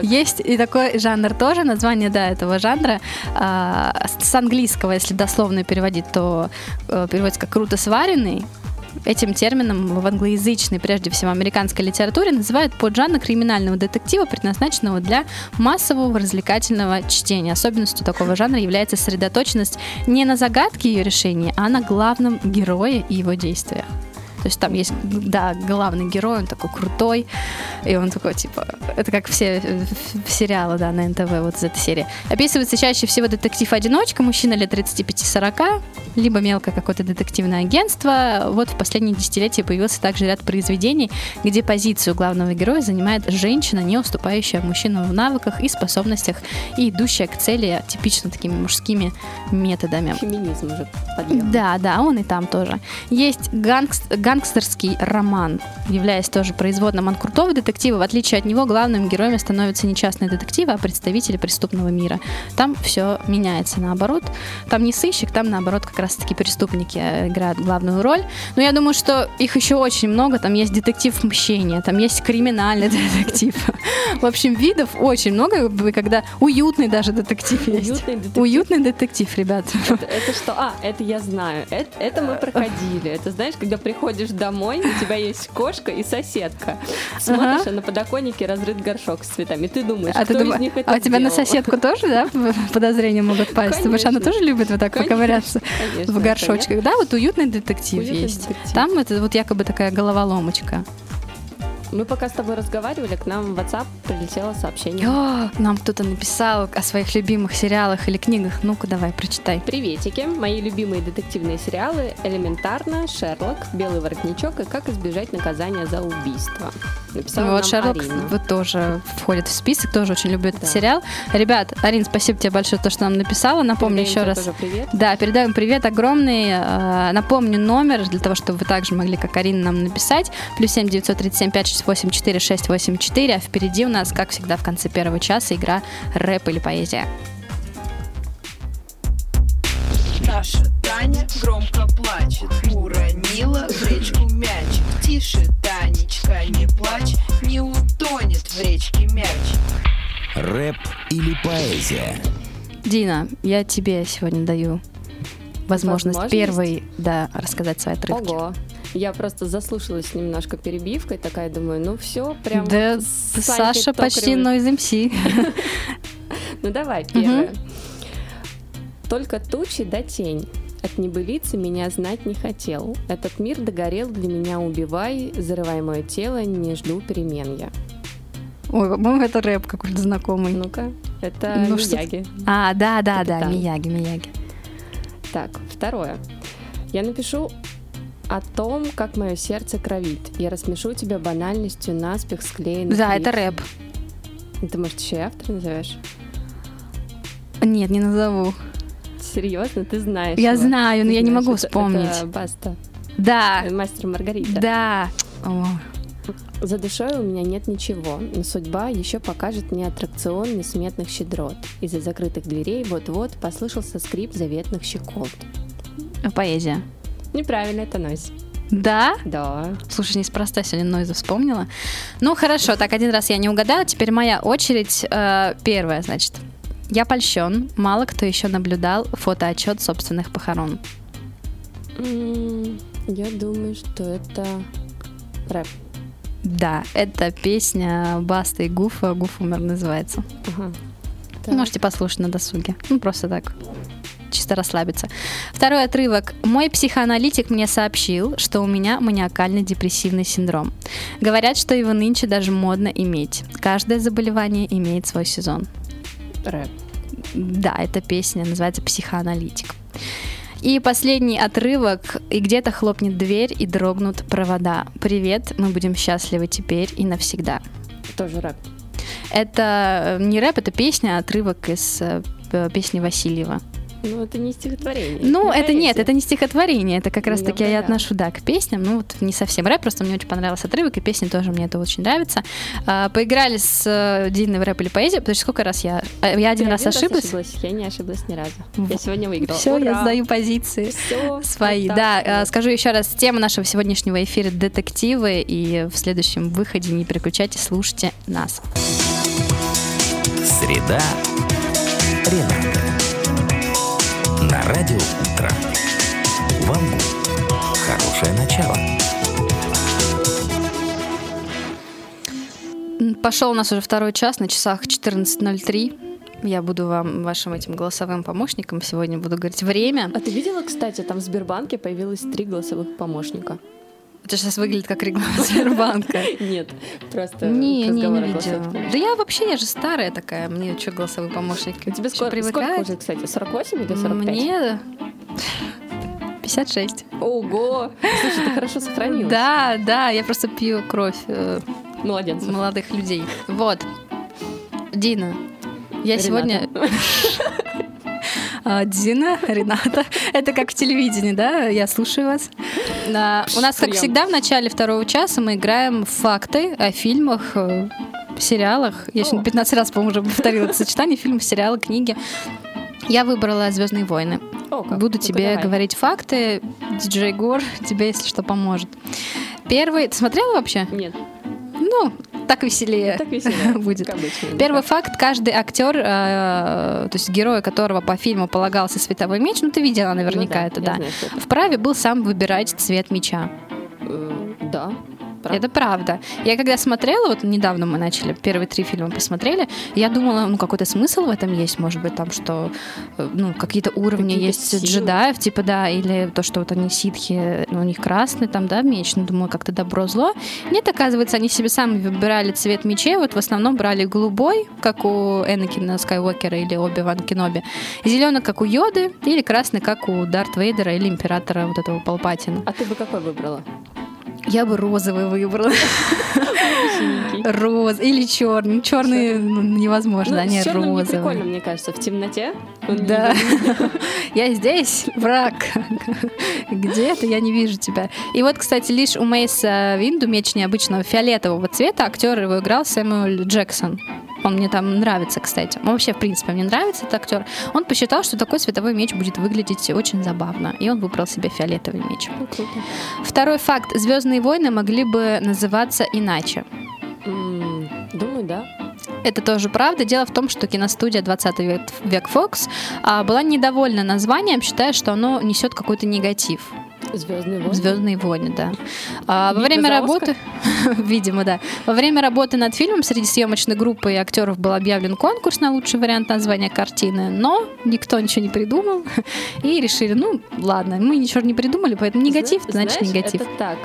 Есть и такой жанр тоже. Название, да, этого жанра э, с английского, если дословно переводить, то э, переводится как «круто сваренный». Этим термином в англоязычной, прежде всего, американской литературе называют поджанр криминального детектива, предназначенного для массового развлекательного чтения. Особенностью такого жанра является сосредоточенность не на загадке ее решения, а на главном герое и его действиях. То есть там есть, да, главный герой, он такой крутой, и он такой, типа, это как все сериалы, да, на эн тэ вэ, вот из этой серии. Описывается чаще всего детектив-одиночка, мужчина лет тридцать пять - сорок, либо мелкое какое-то детективное агентство. Вот в последние десятилетия появился также ряд произведений, где позицию главного героя занимает женщина, не уступающая мужчинам в навыках и способностях, и идущая к цели типично такими мужскими методами. Феминизм уже подъем. Да, да, он и там тоже. Есть гангстер, гангстерский роман, являясь тоже производным от крутого детектива. В отличие от него, главным героем становятся не частные детективы, а представители преступного мира. Там все меняется наоборот. Там не сыщик, там наоборот как раз-таки преступники играют главную роль. Но я думаю, что их еще очень много. Там есть детектив мщения, там есть криминальный детектив. В общем, видов очень много, когда уютный даже детектив есть. Уютный детектив, ребят. Это что? А, это я знаю. Это мы проходили. Это, знаешь, когда приходишь домой, у тебя есть кошка и соседка. Смотришь, ага, а на подоконнике разрыт горшок с цветами. Ты думаешь, а кто ты дум... из них это А у тебя сделал? На соседку тоже, да, подозрения могут пасть? Потому что она тоже любит вот так поковыряться в горшочках. Да, вот уютный детектив есть. Там это вот якобы такая головоломочка. Мы пока с тобой разговаривали, к нам в WhatsApp прилетело сообщение. О, нам кто-то написал о своих любимых сериалах или книгах. Ну-ка, давай, прочитай. Приветики. Мои любимые детективные сериалы: «Элементарно», «Шерлок», «Белый воротничок» и «Как избежать наказания за убийство». Написала вот нам «Шерлок» Арина. Вот тоже входит в список, тоже очень люблю, да, этот сериал. Ребят, Арин, спасибо тебе большое за то, что нам написала. Напомню передаем еще раз. Тоже привет. Да, передаем привет огромный. Напомню номер, для того, чтобы вы также могли, как Арина, нам написать. Плюс семь девятьсот тридцать семь пятьсот шестьдесят восемь четыре шестьсот восемьдесят четыре. А впереди у нас, как всегда, в конце первого часа игра «Рэп или поэзия». Наша Таня громко плачет, уронила в речку мяч. Тише, Танечка, не плачь, не утонет в речке мяч. Рэп или поэзия? Дина, я тебе сегодня даю возможность, возможность? первой, да, рассказать свои отрывки. Ого. Я просто заслушалась немножко перебивкой, такая думаю, ну все, прям... Да, вот Саша почти Нойз эм си. Ну давай, первое. Только тучи да тень. От небылицы меня знать не хотел. Этот мир догорел для меня, убивай, зарывай мое тело, не жду перемен я. Ой, по-моему, это рэп какой-то знакомый. Ну-ка, это ну, Мияги. Что-то... А, да-да-да, Мияги, Мияги. Так, второе. Я напишу о том, как мое сердце кровит. Я рассмешу тебя банальностью наспех склеенных. Да, лиц. Это рэп. Ты, может, еще и автор назовешь? Нет, не назову. Серьезно, ты знаешь. Я его. знаю, но ты я знаешь, не могу это, вспомнить. Это Баста. Да. Мастер Маргарита. Да. О. За душой у меня нет ничего, но судьба еще покажет мне аттракцион несметных щедрот. Из-за закрытых дверей вот-вот послышался скрип заветных щекот. Поэзия. Неправильно, это Нойз. Да? Да. Слушай, неспроста сегодня Нойза вспомнила. Ну, хорошо, так, один раз я не угадала, теперь моя очередь. Э, первая, значит. Я польщен, мало кто еще наблюдал фотоотчет собственных похорон. Mm, я думаю, что это рэп. Да, это песня Басты и Гуфа, Гуф умер называется. Uh-huh. Можете послушать на досуге, ну просто так, чисто расслабиться. Второй отрывок. Мой психоаналитик мне сообщил, что у меня маниакально-депрессивный синдром. Говорят, что его нынче даже модно иметь. Каждое заболевание имеет свой сезон. Рэп. Да, эта песня называется «Психоаналитик». И последний отрывок. И где-то хлопнет дверь, и дрогнут провода. Привет, мы будем счастливы теперь и навсегда. Тоже рэп. Это не рэп, это песня, отрывок из песни Васильева. Ну, это не стихотворение. Ну, не это поверите? Нет, это не стихотворение. Это как раз ну, таки да. я отношу, да, к песням. Ну, вот не совсем рэп, просто мне очень понравился отрывок, и песни тоже мне это очень нравится. А, поиграли с Диной в рэп или поэзию, потому что сколько раз я... Я один, раз, один ошиблась. раз ошиблась. Я не ошиблась ни разу. В... Я сегодня выиграла. Все, Ура! Я сдаю позиции Все, свои. Вот да, вот. Скажу еще раз, тема нашего сегодняшнего эфира — детективы, и в следующем выходе не переключайте, слушайте нас. Среда Рената. На радио «Утро». Вам хорошее начало. Пошел у нас уже второй час, на часах четырнадцать ноль три. Я буду вам, вашим этим голосовым помощником, сегодня буду говорить время. А ты видела, кстати, там в Сбербанке появилось три голосовых помощника? Это сейчас выглядит как реклама Сбербанка. Нет, просто не, не, не видела. Да я вообще, я же старая такая, мне что голосовые помощники? У тебя сколько, сколько уже, кстати, сорок восемь или сорок пять? Мне пятьдесят шесть. Ого! Слушай, ты хорошо сохранилась. Да, да, я просто пью кровь э, Молодец. молодых людей. Вот, Дина, я Рената. сегодня... Дина, Рената. Это как в телевидении, да? Я слушаю вас. Да. У нас, как Прием. всегда, в начале второго часа мы играем в факты о фильмах, сериалах. Я еще пятнадцать раз, по-моему, уже повторила это сочетание. Фильмы, сериалы, книги. Я выбрала «Звездные войны». О, Буду ну, тебе давай. говорить факты. Диджей Гор тебе, если что, поможет. Первый... Ты смотрела вообще? Нет. Ну... Так веселее, так веселее будет. Обычно, Первый да. факт. Каждый актер, э, то есть герой которого по фильму полагался световой меч, ну ты видела наверняка ну, да, это, да, знаю, это, вправе был сам выбирать цвет меча. Э, да. Правда. Это правда. Я когда смотрела, вот недавно мы начали, первые три фильма посмотрели, я думала, ну какой-то смысл в этом есть, может быть, там, что ну какие-то уровни какие-то есть силы. Джедаев, типа, да, или то, что вот они ситхи, ну, у них красный там, да, меч, ну, думаю, как-то добро-зло. Нет, оказывается, они себе сами выбирали цвет мечей, вот в основном брали голубой, как у Энакина Скайуокера или Оби-Ван Кеноби, зеленый, как у Йоды, или красный, как у Дарт Вейдера или императора вот этого Палпатина. А ты бы какой выбрала? Я бы розовый выбрала. Роз или черный. Черный невозможно, они розовые. Черный не прикольно, мне кажется, в темноте. Да. Я здесь, враг. Где ты? Я не вижу тебя. И вот, кстати, лишь у Мейса Винду меч необычного фиолетового цвета. Актер его играл Сэмюэл Джексон. Он мне там нравится, кстати. Он вообще, в принципе, мне нравится этот актер. Он посчитал, что такой световой меч будет выглядеть очень забавно. И он выбрал себе фиолетовый меч. Круто. Второй факт. «Звездные войны» могли бы называться иначе. Mm, думаю, да. Это тоже правда. Дело в том, что киностудия двадцатый век Fox была недовольна названием, считая, что оно несет какой-то негатив. «Звездные войны». «Звездные войны», да. А, во время работы, видимо, да. Во время работы над фильмом среди съемочной группы и актеров был объявлен конкурс на лучший вариант названия картины, но никто ничего не придумал и решили, ну ладно, мы ничего не придумали, поэтому негатив, Зна- значит знаешь, негатив. Это так.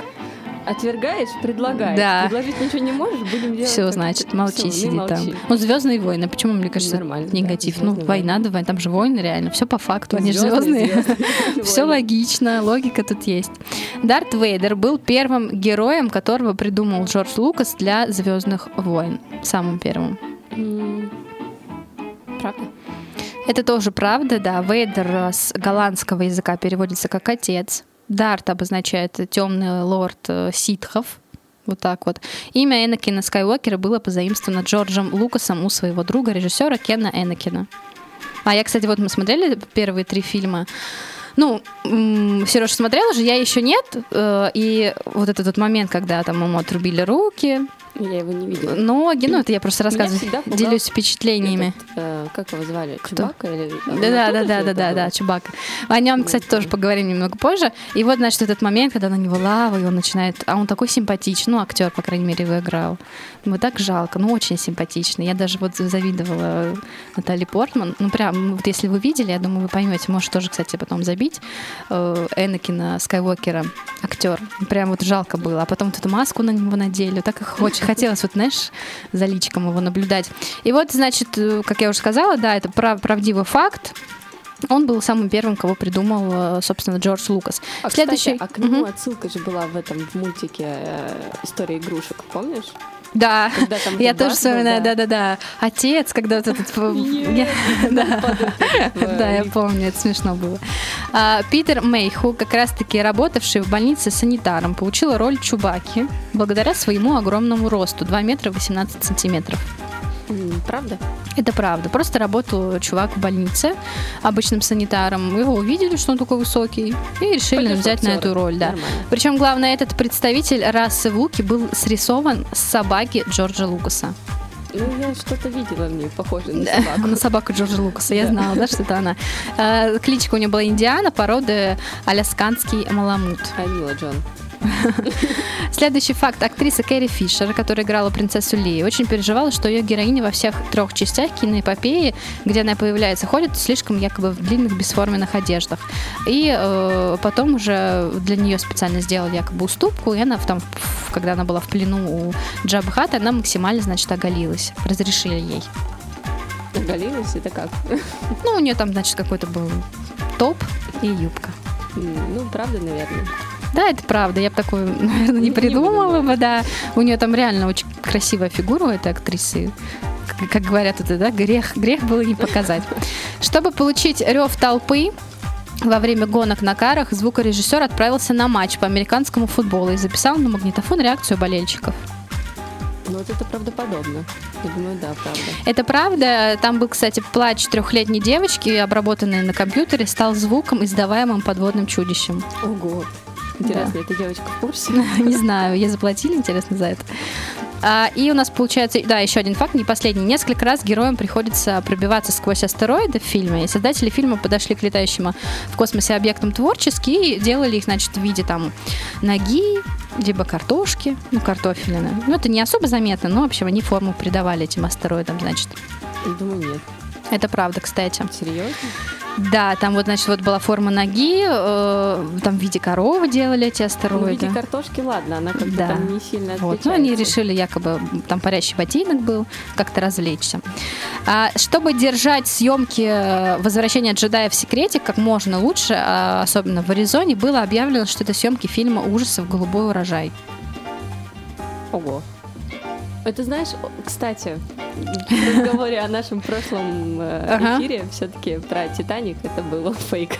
Отвергаешь, предлагаешь. Да. Предложить ничего не можешь, будем делать. Все, значит, молчи, все, сиди молчи. там. Ну, «Звездные войны». Почему, мне кажется, нормально, негатив? Да, ну, война, война, давай, там же войны, реально. Все по факту, они же звездные. Все логично, логика тут есть. Дарт Вейдер был первым героем, которого придумал Джордж Лукас для «Звездных войн». Самым первым. Правда? Это тоже правда, да. Вейдер с голландского языка переводится как «отец». Дарт обозначает «темный лорд ситхов». Вот так вот. Имя Энакина Скайуокера было позаимствовано Джорджем Лукасом у своего друга, режиссера Кена Энакина. А я, кстати, вот мы смотрели первые три фильма. Ну, Сережа смотрела же, я еще нет. И вот этот вот момент, когда там ему отрубили руки. Я его не видела. Ноги, ну это я просто рассказываю, делюсь впечатлениями. Этот, э, как его звали? Кто? Чубака? Или... Да, да, да, да, да, да, Чубака. О нем, кстати, тоже поговорим немного позже. И вот, значит, этот момент, когда на него лава, и он начинает... А он такой симпатичный, ну, актер, по крайней мере, его играл. Ему так жалко, ну, очень симпатичный. Я даже вот завидовала Натали Портман. Ну, прям, вот если вы видели, я думаю, вы поймете. Может, тоже, кстати, потом забить э, Энакина Скайуокера, актер. Прям вот жалко было. А потом вот эту маску на него надели, так их очень хотелось, вот, знаешь, за личиком его наблюдать. И вот, значит, как я уже сказала, да, это прав- правдивый факт. Он был самым первым, кого придумал, собственно, Джордж Лукас. А, Следующий... кстати, а к нему mm-hmm. отсылка же была в этом в мультике э, «История игрушек», помнишь? Да, я тоже вспоминаю, да-да-да. Отец, когда вот этот... Да, я помню, это смешно было. Питер Мейху, как раз-таки работавший в больнице санитаром, получил роль Чубаки благодаря своему огромному росту, два метра восемнадцать сантиметров. Правда? Это правда. Просто работал чувак в больнице обычным санитаром. Его увидели, что он такой высокий, и решили Подержу взять актера. на эту роль. Да. Причем, главное, этот представитель расы Вуки был срисован с собаки Джорджа Лукаса. Ну, я что-то видела в ней, похоже на собаку. На собаку Джорджа Лукаса, я знала, да, что это она. Кличка у нее была Индиана, породы алясканский маламут. Камила Джон. Следующий факт. Актриса Кэрри Фишер, которая играла принцессу Ли, очень переживала, что ее героиня во всех трех частях киноэпопеи, где она появляется, ходит слишком якобы в длинных бесформенных одеждах. И э, потом уже для нее специально сделали якобы уступку, и она там, когда она была в плену у Джаббы Хатта, она максимально, значит, оголилась. Разрешили ей. Оголилась? Это как? Ну, у нее там, значит, какой-то был топ и юбка. Ну, правда, наверное. Да, это правда, я бы такое, наверное, не придумала бы, да. У нее там реально очень красивая фигура у этой актрисы. Как говорят, это, да, грех, грех было не показать. Чтобы получить рев толпы во время гонок на карах, звукорежиссер отправился на матч по американскому футболу и записал на магнитофон реакцию болельщиков. Ну, вот это правдоподобно. Я думаю, да, правда. Это правда. Там был, кстати, плач трехлетней девочки, обработанный на компьютере, стал звуком, издаваемым подводным чудищем. Ого. Интересно, да. Эта девочка в курсе? Не знаю, ей заплатили, интересно, за это. А, и у нас получается, да, еще один факт, не последний. Несколько раз героям приходится пробиваться сквозь астероиды в фильме. И создатели фильма подошли к летающим в космосе объектам творчески и делали их, значит, в виде там ноги, либо картошки, ну, картофелины. Ну, это не особо заметно, но, в общем, они форму придавали этим астероидам, значит. Думаю, нет. Это правда, кстати. Серьезно? Да, там вот, значит, вот была форма ноги, э, там в виде коровы делали эти астероиды. Ну, в виде картошки, ладно, она как-то да. там не сильно отличается. Вот, ну, они решили якобы, там парящий ботинок был, как-то развлечься. А, чтобы держать съемки «Возвращения джедая» в секрете как можно лучше, а особенно в Аризоне, было объявлено, что это съемки фильма ужасов «Голубой урожай». Ого. Это, знаешь, кстати, в разговоре о нашем прошлом эфире все-таки про «Титаник» это было фейк.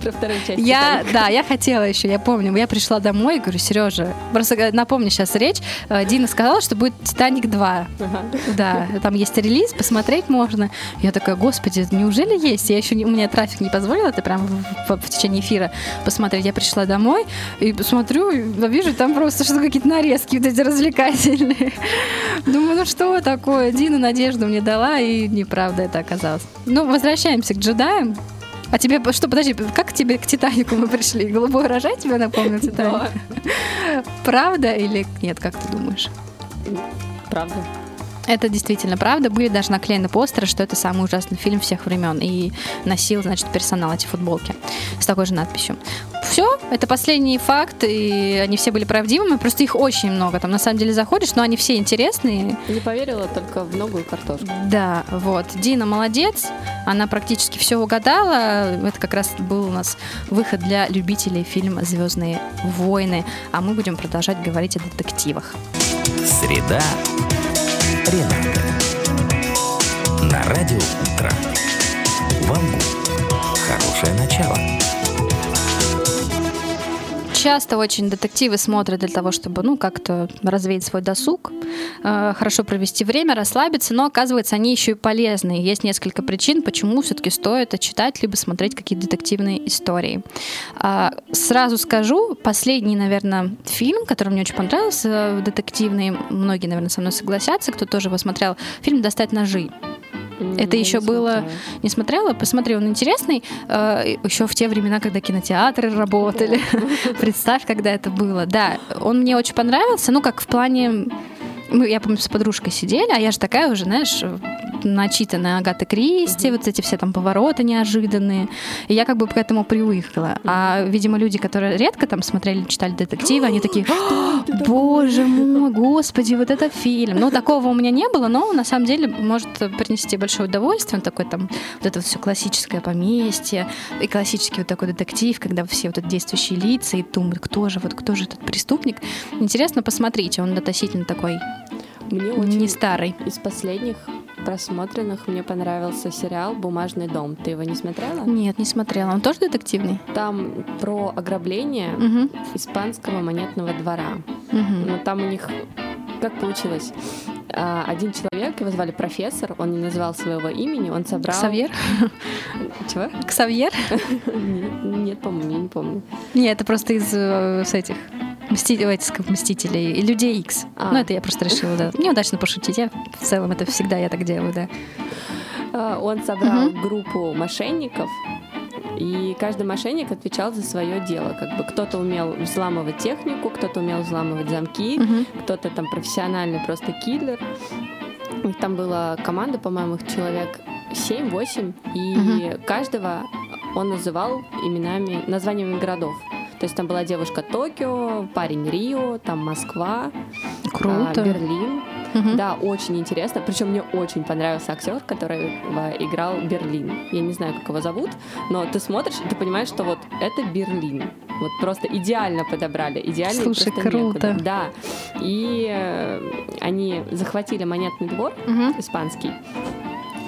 Про вторую часть я, «Титаника». Да, я хотела еще, я помню, я пришла домой и говорю, Сережа, просто напомню сейчас речь, Дина сказала, что будет «Титаник два». Ага. Да, там есть релиз, посмотреть можно. Я такая, господи, неужели есть? Я еще не, у меня трафик не позволил это прям в, в, в течение эфира посмотреть. Я пришла домой и смотрю, вижу там просто что-то какие-то нарезки вот эти развлекательные. Думаю, ну что такое? Дина надежду мне дала, и неправда это оказалось. Ну, возвращаемся к джедаям. А тебе что, подожди, как тебе к «Титанику» мы пришли? «Голубой урожай» тебя напомнил «Титаник»? Правда или нет, как ты думаешь? Правда. Это действительно правда. Были даже наклеены постеры, что это самый ужасный фильм всех времен. И носил, значит, персонал эти футболки с такой же надписью. Все, это последний факт, и они все были правдивыми. Просто их очень много. Там на самом деле заходишь, но они все интересные. Не поверила только в ногу и картошку. Да, вот. Дина молодец. Она практически все угадала. Это как раз был у нас выход для любителей фильма «Звездные войны». А мы будем продолжать говорить о детективах. Среда. Рената. На радио утро. Вам хорошее начало. Часто очень детективы смотрят для того, чтобы, ну, как-то развеять свой досуг, э, хорошо провести время, расслабиться, но, оказывается, они еще и полезны. Есть несколько причин, почему все-таки стоит читать либо смотреть какие-то детективные истории. Э, сразу скажу, последний, наверное, фильм, который мне очень понравился, детективный, многие, наверное, со мной согласятся, кто тоже его смотрел, фильм «Достать ножи». Это я еще не было... Смотрела. Не смотрела? Посмотри, он интересный. Э, еще в те времена, когда кинотеатры работали. Представь, когда это было. Да, он мне очень понравился. Ну, как в плане... Мы, я помню, с подружкой сидели, а я же такая уже, знаешь, начитанная Агата Кристи, mm-hmm. вот эти все там повороты неожиданные. И я как бы к этому привыкла. Mm-hmm. А, видимо, люди, которые редко там смотрели, читали детективы, они такие, боже мой, господи, вот это фильм. Ну, такого у меня не было, но на самом деле может принести большое удовольствие. Он такой там, вот это вот все классическое поместье, и классический вот такой детектив, когда все вот эти действующие лица, и думают, кто же, вот кто же этот преступник. Интересно посмотреть, он относительно такой... Мне очень не старый. Из последних просмотренных мне понравился сериал «Бумажный дом». Ты его не смотрела? Нет, не смотрела. Он тоже детективный? Там про ограбление угу. испанского монетного двора. Угу. Но там у них... Как получилось? Один человек, его звали профессор, он не назвал своего имени, он собрал... Ксавьер? Чего? Ксавьер? Нет, по-моему, я не помню. Нет, это просто из этих... Мстителей и Людей Икс. А. Ну, это я просто решила, да. Неудачно пошутить. Я в целом это всегда я так делаю, да. Он собрал угу. группу мошенников, и каждый мошенник отвечал за свое дело. Как бы кто-то умел взламывать технику, кто-то умел взламывать замки, угу. кто-то там профессиональный просто киллер. Там была команда, по-моему, их человек семь-восемь, и угу. каждого он называл именами, названиями городов. То есть там была девушка Токио, парень Рио, там Москва, Круто. А, Берлин. Угу. Да, очень интересно. Причем мне очень понравился актер, который играл Берлин. Я не знаю, как его зовут, но ты смотришь, и ты понимаешь, что вот это Берлин. Вот просто идеально подобрали. Идеально. Слушай, круто. Некуда. Да. И э, они захватили монетный двор угу. испанский.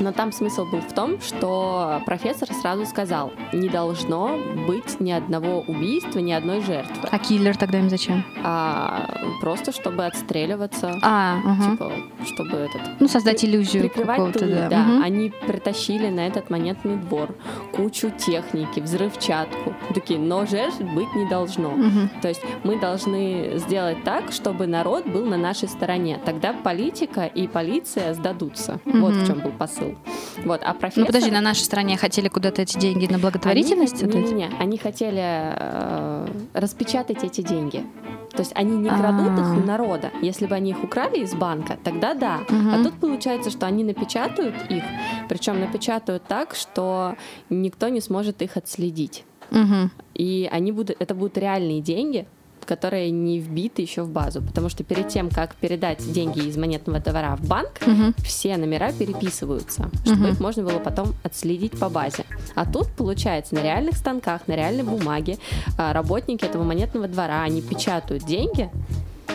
Но там смысл был в том, что профессор сразу сказал, не должно быть ни одного убийства, ни одной жертвы. А киллер тогда им зачем? А, просто чтобы отстреливаться. А, угу. Типа, чтобы этот... Ну, создать иллюзию какого-то, тыл, да. да. Угу. Они притащили на этот монетный двор кучу техники, взрывчатку. Такие, но жертв быть не должно. Угу. То есть мы должны сделать так, чтобы народ был на нашей стороне. Тогда политика и полиция сдадутся. Угу. Вот в чем был посыл. Вот, а профессор... Ну подожди, на нашей стороне хотели куда-то эти деньги на благотворительность? Они, не, не, не. Они хотели э, распечатать эти деньги. То есть они не крадут их у народа. Если бы они их украли из банка, тогда да. Угу. А тут получается, что они напечатают их, причем напечатают так, что никто не сможет их отследить. Угу. И они будут, это будут реальные деньги, которые не вбиты еще в базу. Потому что перед тем, как передать деньги из монетного двора в банк, угу. все номера переписываются, чтобы угу. их можно было потом отследить по базе. А тут, получается, на реальных станках, на реальной бумаге работники этого монетного двора, они печатают деньги,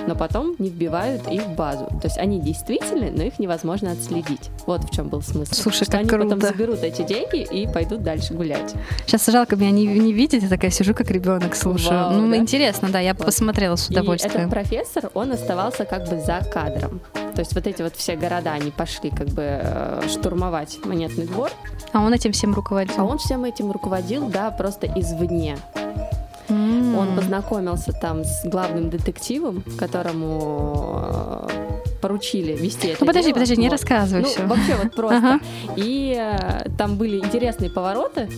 но потом не вбивают их в базу. То есть они действительны, но их невозможно отследить. Вот в чем был смысл. Слушай, что они круто. Потом заберут эти деньги и пойдут дальше гулять. Сейчас жалко меня не, не видеть, я такая сижу, как ребенок, слушаю. Вау, ну, да? Интересно, да, я вот. Посмотрела с удовольствием. И этот профессор, он оставался как бы за кадром. То есть вот эти вот все города, они пошли как бы штурмовать монетный двор. А он этим всем руководил? А он всем этим руководил, да, просто извне. Он познакомился там с главным детективом, которому поручили вести это. Ну, подожди, дело. подожди, вот. не рассказывай ну, все. Вообще вот просто. Ага. И э, там были интересные повороты,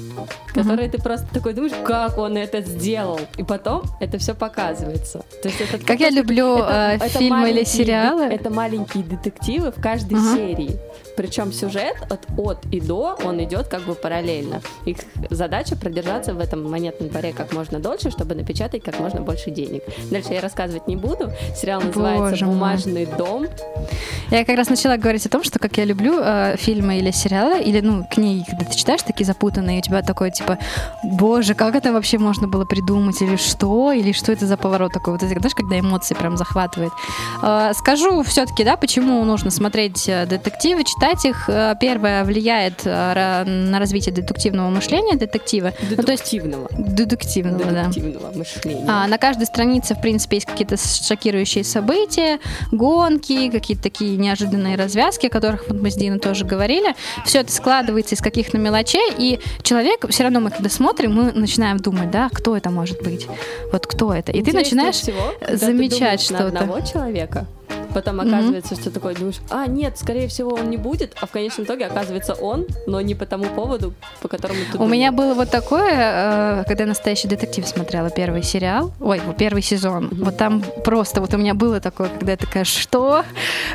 которые ага. ты просто такой думаешь, как он это сделал. И потом это все показывается. То есть это, как это, я люблю это, э, фильмы или сериалы. Это маленькие детективы в каждой ага. серии. Причем сюжет от, от и до, он идет как бы параллельно. Их задача продержаться в этом монетном дворе как можно дольше, чтобы напечатать как можно больше денег. Дальше я рассказывать не буду. Сериал называется Боже «Бумажный мой. дом». Я как раз начала говорить о том, что как я люблю э, фильмы или сериалы, или ну книги, когда ты читаешь такие запутанные, у тебя такое типа «Боже, как это вообще можно было придумать?» Или «Что?» Или «Что это за поворот такой?» Вот это, знаешь, когда эмоции прям захватывает. Э, скажу все-таки, да, почему нужно смотреть детективы, читать их. Первое, влияет на развитие детективного мышления детектива. Дедуктивного. Ну, дедуктивного, дедуктивного да. мышления. А, на каждой странице, в принципе, есть какие-то шокирующие события, гонки, какие-то такие неожиданные развязки, о которых вот мы с Диной тоже говорили. Все это складывается из каких-то мелочей, и человек, все равно мы когда смотрим, мы начинаем думать, да, кто это может быть? Вот кто это? И Интереснее ты начинаешь всего, замечать ты что-то. На одного человека. Потом оказывается, mm-hmm. что такое, думаешь, а, нет, скорее всего, он не будет, а в конечном итоге оказывается он, но не по тому поводу, по которому ты У думаешь. Меня было вот такое, когда я «Настоящий детектив» смотрела первый сериал, ой, первый сезон, mm-hmm. вот там просто, вот у меня было такое, когда я такая, что?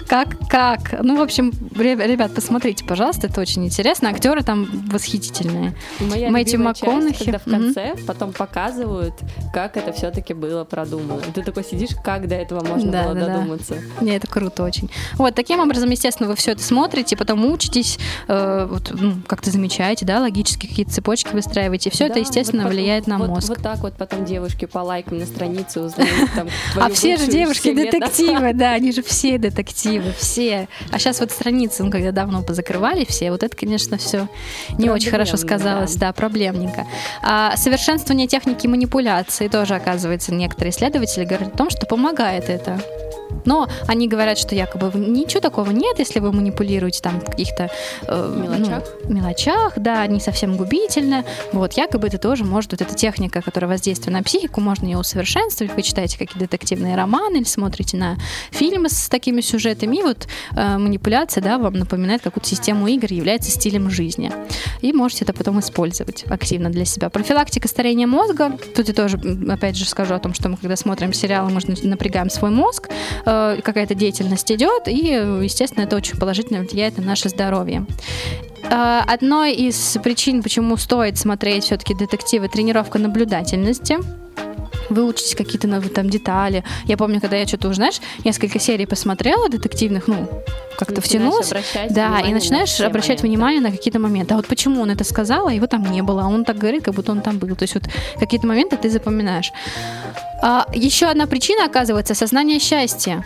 Как? Как? Ну, в общем, ребят, посмотрите, пожалуйста, это очень интересно, актеры там восхитительные. Моя Мэтью МакКонахи. Когда в конце mm-hmm. потом показывают, как это все-таки было продумано. Ты такой сидишь, как до этого можно да, было да, додуматься. Да. Мне это круто очень. Вот, таким образом, естественно, вы все это смотрите, потом учитесь, э, вот, ну, как-то замечаете, да, логически какие-то цепочки выстраиваете. Все да, это, естественно, вот потом, влияет на вот, мозг. Вот так вот потом девушки по лайкам на странице узнают там твою. А все же девушки детективы, да, они же все детективы, все. А сейчас вот страницы, ну, когда давно позакрывали все, вот это, конечно, все не очень хорошо сказалось, да, проблемненько. А совершенствование техники манипуляции тоже, оказывается, некоторые исследователи говорят о том, что помогает это. Но они говорят, что якобы ничего такого нет, если вы манипулируете там в каких-то э, мелочах. Ну, мелочах, да, не совсем губительно. Вот, якобы это тоже может, вот эта техника, которая воздействует на психику, можно ее усовершенствовать. Вы читаете какие-то детективные романы или смотрите на фильмы с такими сюжетами. И вот э, манипуляция, да, вам напоминает какую-то систему игр, является стилем жизни. И можете это потом использовать активно для себя. Профилактика старения мозга. Тут я тоже, опять же, скажу о том, что мы, когда смотрим сериалы, мы напрягаем свой мозг, какая-то деятельность идет, и, естественно, это очень положительно влияет на наше здоровье. Одной из причин, почему стоит смотреть все-таки детективы, тренировка наблюдательности. Вы учите какие-то новые там детали. Я помню, когда я что-то уже, знаешь, несколько серий посмотрела детективных, ну, как-то втянулась. Да, и начинаешь на обращать моменты. внимание на какие-то моменты. А вот почему он это сказал, а его там не было, а он так говорит, как будто он там был. То есть вот какие-то моменты ты запоминаешь. А, еще одна причина, оказывается, осознание счастья.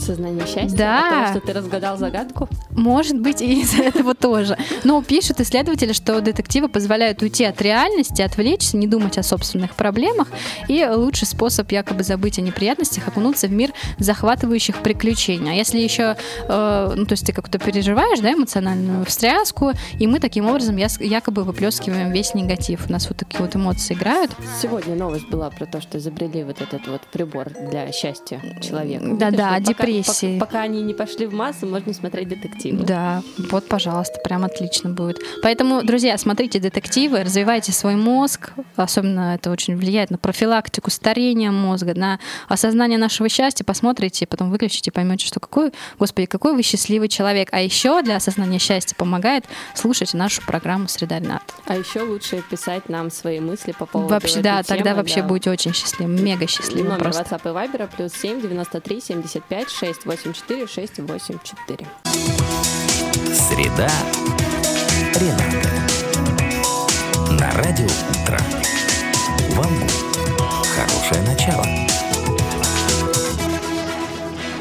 Сознание счастья? Да. От того, что ты разгадал загадку? Может быть, и из-за этого тоже. Но пишут исследователи, что детективы позволяют уйти от реальности, отвлечься, не думать о собственных проблемах. И лучший способ якобы забыть о неприятностях — окунуться в мир захватывающих приключений. А если еще, э, ну, то есть ты как-то переживаешь, да, эмоциональную встряску, и мы таким образом якобы выплескиваем весь негатив. У нас вот такие вот эмоции играют. Сегодня новость была про то, что изобрели вот этот вот прибор для счастья человека. Да-да, депрессия. Пока, пока они не пошли в массу, можно смотреть детективы. Да, вот, пожалуйста, прям отлично будет. Поэтому, друзья, смотрите детективы, развивайте свой мозг. Особенно это очень влияет на профилактику старения мозга, на осознание нашего счастья. Посмотрите, потом выключите, поймете, что какой, господи, какой вы счастливый человек. А еще для осознания счастья помогает слушать нашу программу «Среда Рената». А еще лучше писать нам свои мысли по поводу вообще, этой да, темы. Тогда вообще да. будете очень счастливы, мега счастливы. Номер просто. WhatsApp и Viber плюс семь девяносто три семьдесят пять шесть восемь четыре шесть восемь четыре. Среда Рената. На радио утро. Вам хорошее начало.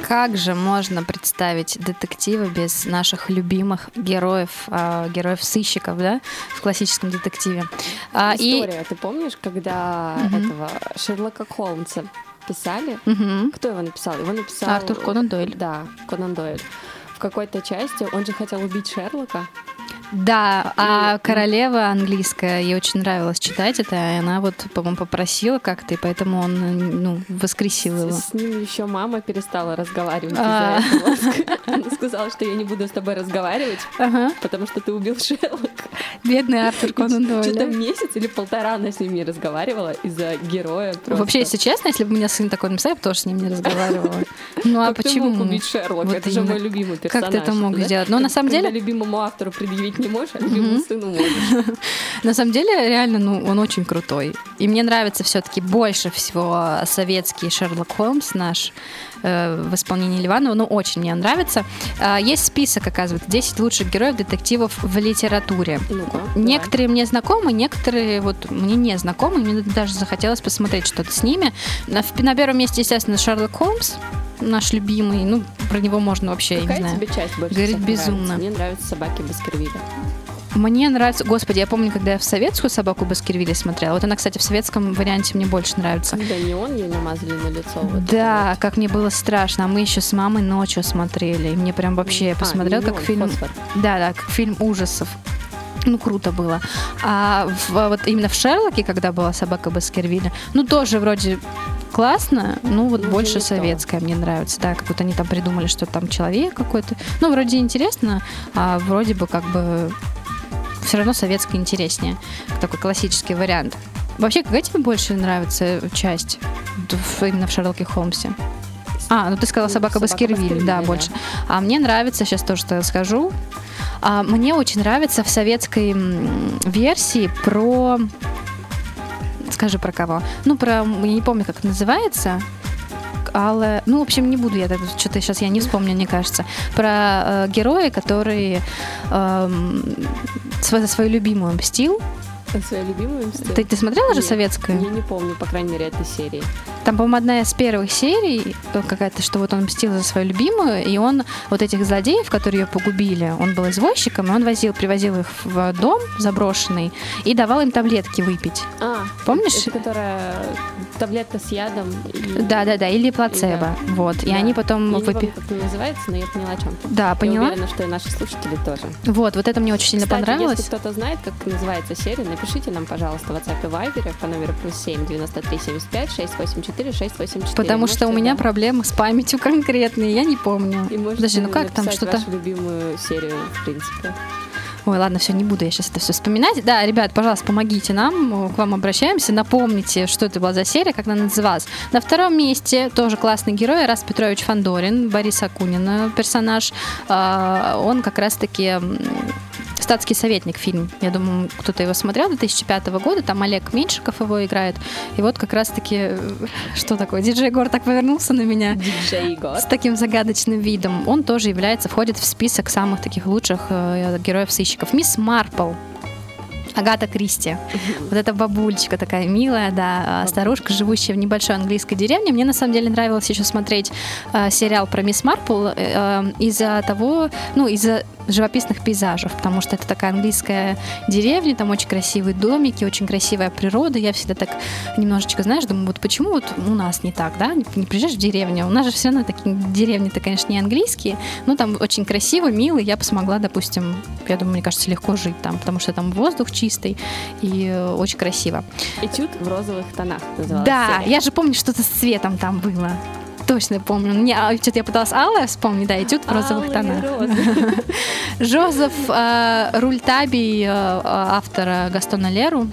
Как же можно представить детективы без наших любимых героев, э, героев-сыщиков, да, в классическом детективе? А, История, и... ты помнишь, когда mm-hmm. этого Шерлока Холмса писали. Угу. Кто его написал? Его написал... Артур Конан Дойль. Да, Конан Дойль. В какой-то части он же хотел убить Шерлока. Да, а королева английская, ей очень нравилось читать это, и она вот, по-моему, попросила как-то, и поэтому он, ну, воскресил его. С, с ним еще мама перестала разговаривать а. из-за этого. Она сказала, что я не буду с тобой разговаривать, ага. потому что ты убил Шерлока. Бедный Артур Конан Дойль. Что-то месяц или полтора она с ним не разговаривала из-за героя. Просто. Вообще, если честно, если бы у меня сын такой написал, я бы тоже с ним не разговаривала. Ну а почему? Как ты мог убить Шерлока? Это же мой любимый персонаж. Как ты это мог сделать? Но на самом деле... любимому автору предъявить не можешь, а любимому сыну можешь. На самом деле, реально, ну, он очень крутой. И мне нравится все-таки больше всего советский Шерлок Холмс наш э, в исполнении Ливанова. Ну, очень мне нравится. Э, есть список, оказывается, десять лучших героев детективов в литературе. Ну-ка, некоторые да. мне знакомы, некоторые вот мне не знакомы. Мне даже захотелось посмотреть что-то с ними. На, на первом месте, естественно, Шерлок Холмс. Наш любимый, ну, про него можно вообще, какая, я не знаю. Какая тебе часть больше говорить безумно. Нравится? Мне нравятся собаки Баскервилля. Мне нравится, господи, я помню, когда я в советскую собаку Баскервилля смотрела. Вот она, кстати, в советском варианте мне больше нравится. Да, не он ей намазали на лицо. Вот да, вот. Как мне было страшно. А мы еще с мамой ночью смотрели. И мне прям вообще, я посмотрела, а, как он, фильм... Фосфор. Да, да, как фильм ужасов. Ну, круто было. А в, вот именно в «Шерлоке», когда была собака Баскервилля, ну, тоже вроде классно, ну, вот ну, больше советская мне нравится. Да, как будто они там придумали, что там человек какой-то. Ну, вроде интересно, а вроде бы как бы все равно советская интереснее. Такой классический вариант. Вообще, какая тебе больше нравится часть именно в «Шерлоке Холмсе»? А, ну ты сказала «Собака Баскервиль», да, да, больше. А мне нравится, сейчас тоже что я скажу, а, мне очень нравится в советской версии про... Скажи, про кого? Ну, про... Я не помню, как это называется... Алла, ну, в общем, не буду я так, что-то сейчас я не вспомню, мне кажется, про э, героя, который э, свою, свою любимую мстил. Свою любимую мстил? Ты, ты смотрела Нет, же советскую? Я не помню, по крайней мере, этой серии. Там, по-моему, одна из первых серий какая-то, что вот он мстил за свою любимую, и он вот этих злодеев, которые ее погубили, он был извозчиком, и он возил, привозил их в дом заброшенный и давал им таблетки выпить. А, помнишь? Это которая таблетка с ядом. И... Да, да, да, или плацебо. И, да. Вот. И да. они потом выпили. Я не помню, как она называется, но я поняла, о чем ты. Да, поняла. Я уверена, что и наши слушатели тоже. Вот, вот это мне очень сильно Кстати, понравилось. Если кто-то знает, как называется серия, напишите нам, пожалуйста, в WhatsApp и Viber по номеру плюс семь девяносто три семьдесят пять шестьсот восемьдесят четыре. четыре шесть восемь четыре. Потому можете, что у меня да? проблемы с памятью конкретные, я не помню. И Подожди, ну как там что-то? Вашу любимую серию, в принципе. Ой, ладно, все, не буду я сейчас это все вспоминать. Да, ребят, пожалуйста, помогите нам, к вам обращаемся, напомните, что это была за серия, как она называлась. На втором месте тоже классный герой, Рас Петрович Фандорин, Борис Акунин, персонаж. Он как раз-таки... «Статский советник» фильм. Я думаю, кто-то его смотрел две тысячи пятого года. Там Олег Меньшиков его играет. И вот как раз-таки... Что такое? Диджей Егор так повернулся на меня. Диджей Егор. С таким загадочным видом. Он тоже является, входит в список самых таких лучших э, героев-сыщиков. Мисс Марпл. Агата Кристи. Вот эта бабульчика такая милая, да, старушка, живущая в небольшой английской деревне. Мне, на самом деле, нравилось еще смотреть э, сериал про мисс Марпл э, из-за того, ну, из-за живописных пейзажев, потому что это такая английская деревня, там очень красивые домики, очень красивая природа. Я всегда так немножечко, знаешь, думаю, вот почему вот у нас не так, да? Не, не приезжаешь в деревню, у нас же все равно такие деревни-то, конечно, не английские, но там очень красиво, мило, я бы смогла, допустим, я думаю, мне кажется, легко жить там, потому что там воздух чистый, чистый и очень красиво. «Этюд в розовых тонах» называлась Да, серия. Я же помню, что-то с цветом там было. Точно помню. Мне, что-то я пыталась Алла вспомнить, да, «Этюд в розовых тонах». Жозеф Рультаби, автора Гастона Леру,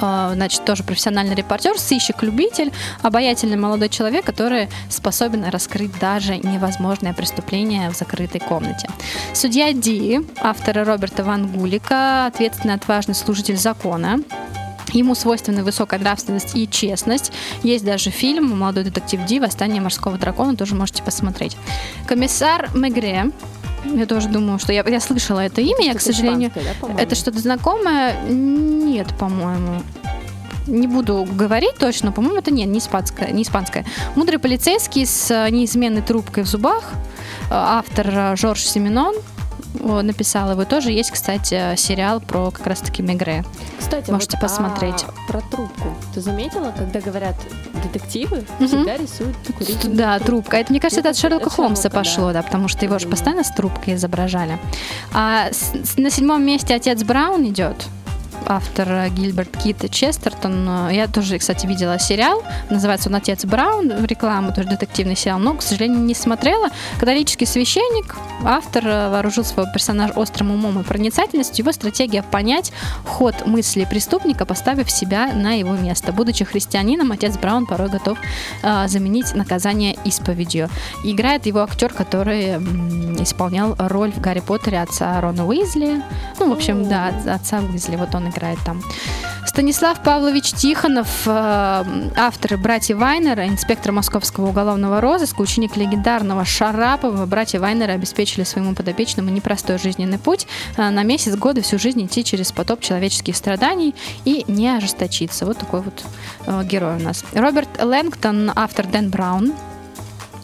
значит, тоже профессиональный репортер, сыщик-любитель, обаятельный молодой человек, который способен раскрыть даже невозможное преступление в закрытой комнате. Судья Ди, автора Роберта Ван Гулика, ответственный, отважный служитель закона. Ему свойственны высокая нравственность и честность. Есть даже фильм «Молодой детектив Ди. Восстание морского дракона», тоже можете посмотреть. Комиссар Мегре. Я тоже думаю, что я, я слышала это имя, что я, к сожалению, да, это что-то знакомое? Нет, по-моему. Не буду говорить точно, по-моему, это нет, не испанское, не испанское. Мудрый полицейский с неизменной трубкой в зубах, автор Жорж Семенон. написала. Вы тоже есть, кстати, сериал про как раз-таки мигрень. Кстати, можете вот посмотреть. А, про трубку. Ты заметила, когда говорят детективы, mm-hmm. всегда рисуют курительную да, трубку. трубка. Это, мне кажется, это, это от Шерлока Холмса Шерлока, пошло, да. да, потому что его mm-hmm. же постоянно с трубкой изображали. А с, на седьмом месте «Отец Браун» идет. Автор Гильберт Кит Честертон. Я тоже, кстати, видела сериал. Называется он «Отец Браун». Реклама, тоже детективный сериал. Но, к сожалению, не смотрела. Католический священник. Автор вооружил своего персонажа острым умом и проницательностью. Его стратегия – понять ход мыслей преступника, поставив себя на его место. Будучи христианином, отец Браун порой готов э, заменить наказание исповедью. Играет его актер, который м, исполнял роль в «Гарри Поттере» отца Рона Уизли. Ну, в общем, да, отца Уизли. Вот он играет там. Станислав Павлович Тихонов, э, автор «Братья Вайнера», инспектор московского уголовного розыска, ученик легендарного Шарапова. Братья Вайнера обеспечили своему подопечному непростой жизненный путь. Э, на месяц, годы, всю жизнь идти через потоп человеческих страданий и не ожесточиться. Вот такой вот э, герой у нас. Роберт Лэнгтон, автор «Дэн Браун».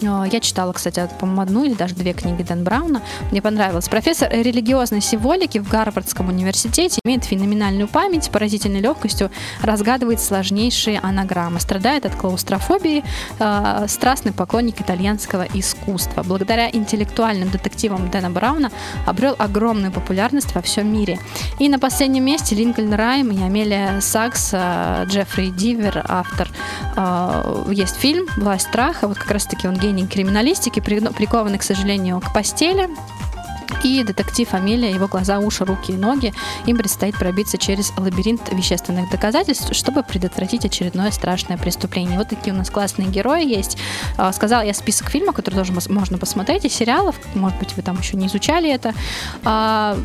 Я читала, кстати, по-моему, одну или даже две книги Дэн Брауна. Мне понравилось. Профессор религиозной символики в Гарвардском университете, имеет феноменальную память, поразительной легкостью разгадывает сложнейшие анаграммы. Страдает от клаустрофобии, э, страстный поклонник итальянского искусства. Благодаря интеллектуальным детективам Дэна Брауна обрел огромную популярность во всем мире. И на последнем месте Линкольн Райм и Амелия Сакс, э, Джеффри Дивер, автор. Э, есть фильм «Власть страха». Вот как раз-таки он гений криминалистики, прикованы, к сожалению, к постели. И детектив Амелия, его глаза, уши, руки и ноги. Им предстоит пробиться через лабиринт вещественных доказательств, чтобы предотвратить очередное страшное преступление. Вот такие у нас классные герои есть. Сказала я список фильмов, которые тоже можно посмотреть, и сериалов. Может быть, вы там еще не изучали это.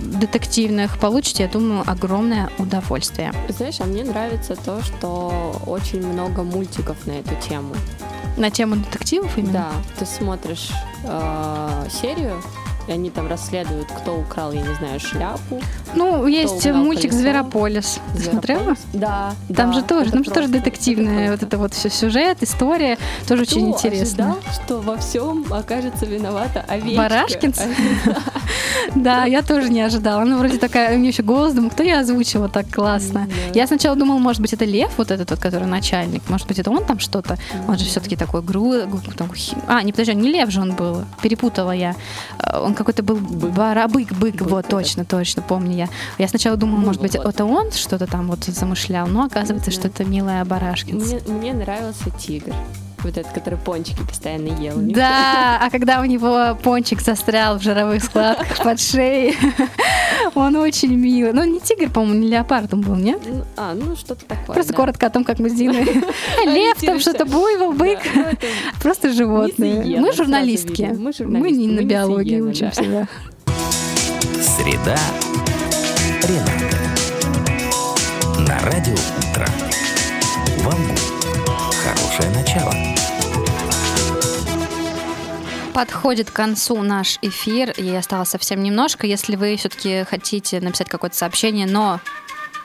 Детективных получите, я думаю, огромное удовольствие. Знаешь, а мне нравится то, что очень много мультиков на эту тему. На тему детективов именно? Да, ты смотришь э, серию, и они там расследуют, кто украл, я не знаю, шляпу. Ну, есть мультик колесо. «Зверополис». Ты смотрела? Да. Там да, же тоже, там же тоже детективная вот это вот все сюжет, история, тоже кто очень интересно. Ожидал, что во всем окажется виновата овечка. Барашкинс? Да, я тоже не ожидала. Ну, вроде такая, у нее еще голос, думаю, кто я озвучила так классно. Я сначала думала, может быть, это Лев, вот этот, который начальник, может быть, это он там что-то. Он же все-таки такой грубый. А, не, подожди, не Лев же он был, перепутала я. Он какой-то был барабык, бык, вот, точно, точно, помню я. Я сначала думала, может быть, это он что-то там вот замышлял, но оказывается, что это милая Барашкинс. Мне нравился тигр. Вот этот, который пончики постоянно ел. Да, а когда у него пончик застрял в жировых складках под шеей, он очень милый. Ну, не тигр, по-моему, не леопард он был, нет? А, ну, что-то такое. Просто коротко о том, как мы с Диной. Лев там, что-то буйвол, бык. Просто животные. Мы журналистки. Мы не на биологии учимся. Среда Рената. На радио утро. Вам хорошее начало. Подходит к концу наш эфир, и осталось совсем немножко. Если вы все-таки хотите написать какое-то сообщение, но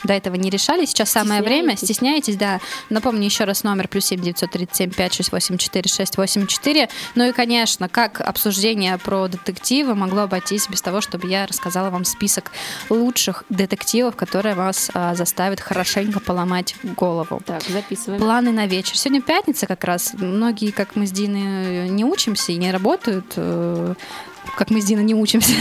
до этого не решали, сейчас самое время. Стесняетесь, да. Напомню еще раз номер плюс семь девятьсот тридцать семь пятьсот шестьдесят восемь четыре шестьсот восемьдесят четыре. Ну и, конечно, как обсуждение про детективы могло обойтись без того, чтобы я рассказала вам список лучших детективов, которые вас а, заставят хорошенько поломать голову. Так, записываем. Планы на вечер. Сегодня пятница как раз. Многие, как мы с Диной, не учимся и не работают. Как мы с Диной не учимся.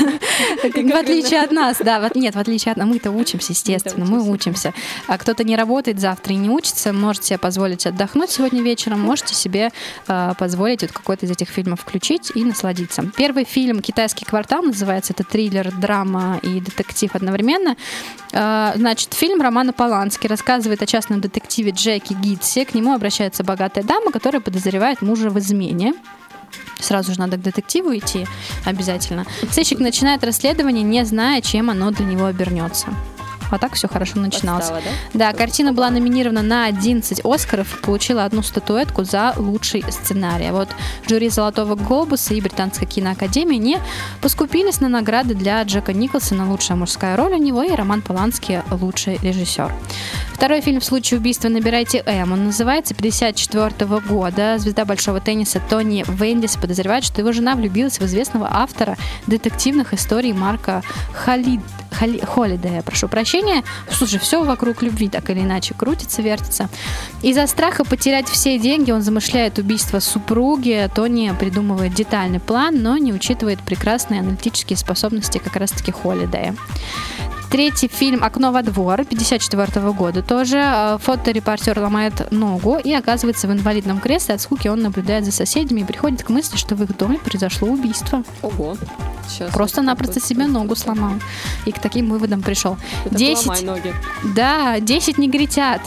В отличие от нас, да. Нет, в отличие от нас. Мы-то учимся, естественно. Мы учимся. А кто-то не работает завтра и не учится, можете себе позволить отдохнуть сегодня вечером, можете себе позволить вот какой-то из этих фильмов включить и насладиться. Первый фильм «Китайский квартал» называется. Это триллер, драма и детектив одновременно. Значит, фильм Романа Полански рассказывает о частном детективе Джеки Гитсе. К нему обращается богатая дама, которая подозревает мужа в измене. Сразу же надо к детективу идти обязательно. Сыщик начинает расследование, не зная, чем оно для него обернется. А так все хорошо начиналось. Подстава, да? Да, картина была номинирована на одиннадцать Оскаров, получила одну статуэтку за лучший сценарий. Вот жюри «Золотого глобуса» и Британской киноакадемии не поскупились на награды для Джека Николсона — лучшая мужская роль у него, и Роман Полански — лучший режиссер. Второй фильм «В случае убийства набирайте М». Он называется пятьдесят четвёртого года. Звезда большого тенниса Тони Вендис подозревает, что его жена влюбилась в известного автора детективных историй Марка Халид... Хали... Холидея. Прошу прощения. Слушай, все вокруг любви так или иначе крутится, вертится. Из-за страха потерять все деньги он замышляет убийство супруги. Тони придумывает детальный план, но не учитывает прекрасные аналитические способности как раз-таки Холидея. Третий фильм «Окно во двор» пятьдесят четвёртого года тоже. Фоторепортер ломает ногу и оказывается в инвалидном кресле. От скуки он наблюдает за соседями и приходит к мысли, что в их доме произошло убийство. Ого. Сейчас просто-напросто себе ногу сломал. И к таким выводам пришел. Десять... Ломай ноги. Да, «Десять негритят».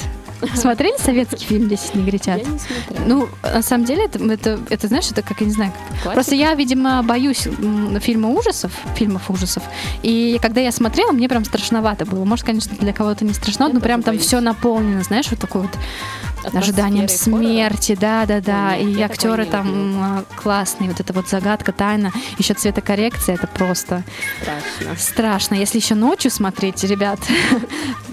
Смотрели советский фильм «Десять негритят»? Я не смотрела. Ну, на самом деле, это, это, это знаешь, это как, я не знаю, как... Просто я, видимо, боюсь фильма ужасов, фильмов ужасов, и когда я смотрела, мне прям страшновато было. Может, конечно, для кого-то не страшно, я но прям там боюсь. Все наполнено, знаешь, вот такое вот ожиданием смерти, да-да-да, и я актеры там классные, вот эта вот загадка, тайна, еще цветокоррекция, это просто страшно. Страшно. Если еще ночью смотреть, ребят,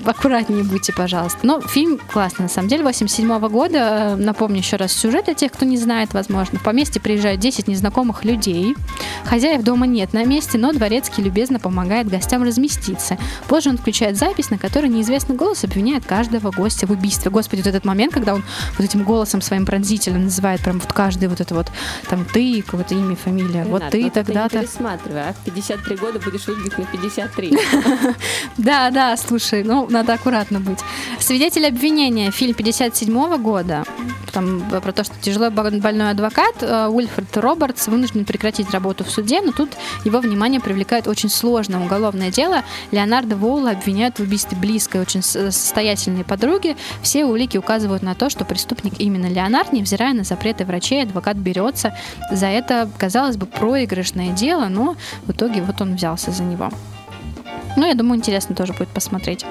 аккуратнее будьте, пожалуйста. Но фильм классный, на самом деле, восемьдесят седьмого года, напомню еще раз сюжет для тех, кто не знает, возможно. В поместье приезжают десять незнакомых людей, хозяев дома нет на месте, но дворецкий любезно помогает гостям разместиться. Позже он включает запись, на которой неизвестный голос обвиняет каждого гостя в убийстве. Господи, вот этот момент, когда он вот этим голосом своим пронзительным называет прям вот каждый вот это вот, там, ты, какое-то имя, фамилия, Ренат, вот ты тогда-то. Ты не пересматривай, а в пятьдесят три года будешь выглядеть на пятьдесят три. Да, да, слушай, ну, надо аккуратно быть. «Свидетель обвинения», фильм пятьдесят седьмого года, там про то, что тяжело больной адвокат Уильфред Робертс вынужден прекратить работу в суде, но тут его внимание привлекает очень сложное уголовное дело. Леонардо Воула обвиняют в убийстве близкой, очень состоятельной подруги. Все улики указывают на на то, что преступник именно Леонард, невзирая на запреты врачей, адвокат берется за это, казалось бы, проигрышное дело, но в итоге вот он взялся за него. Ну, я думаю, интересно тоже будет посмотреть.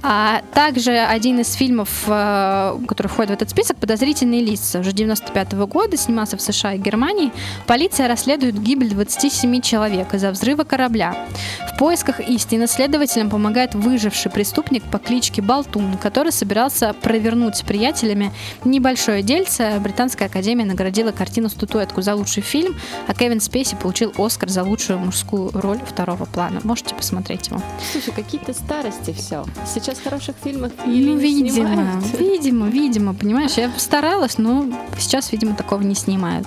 А также один из фильмов, который входит в этот список, «Подозрительные лица». Уже девяносто пятого года, снимался в США и Германии. Полиция расследует гибель двадцати семи человек из-за взрыва корабля. В поисках истины следователям помогает выживший преступник по кличке Болтун, который собирался провернуть с приятелями небольшое дельце. Британская академия наградила картину статуэтку за лучший фильм, а Кевин Спейси получил «Оскар» за лучшую мужскую роль второго плана. Можете посмотреть его. Слушай, какие-то старости все. Сейчас хороших фильмов или ну, не видимо, снимают. Видимо, видимо, понимаешь, я старалась, но сейчас, видимо, такого не снимают.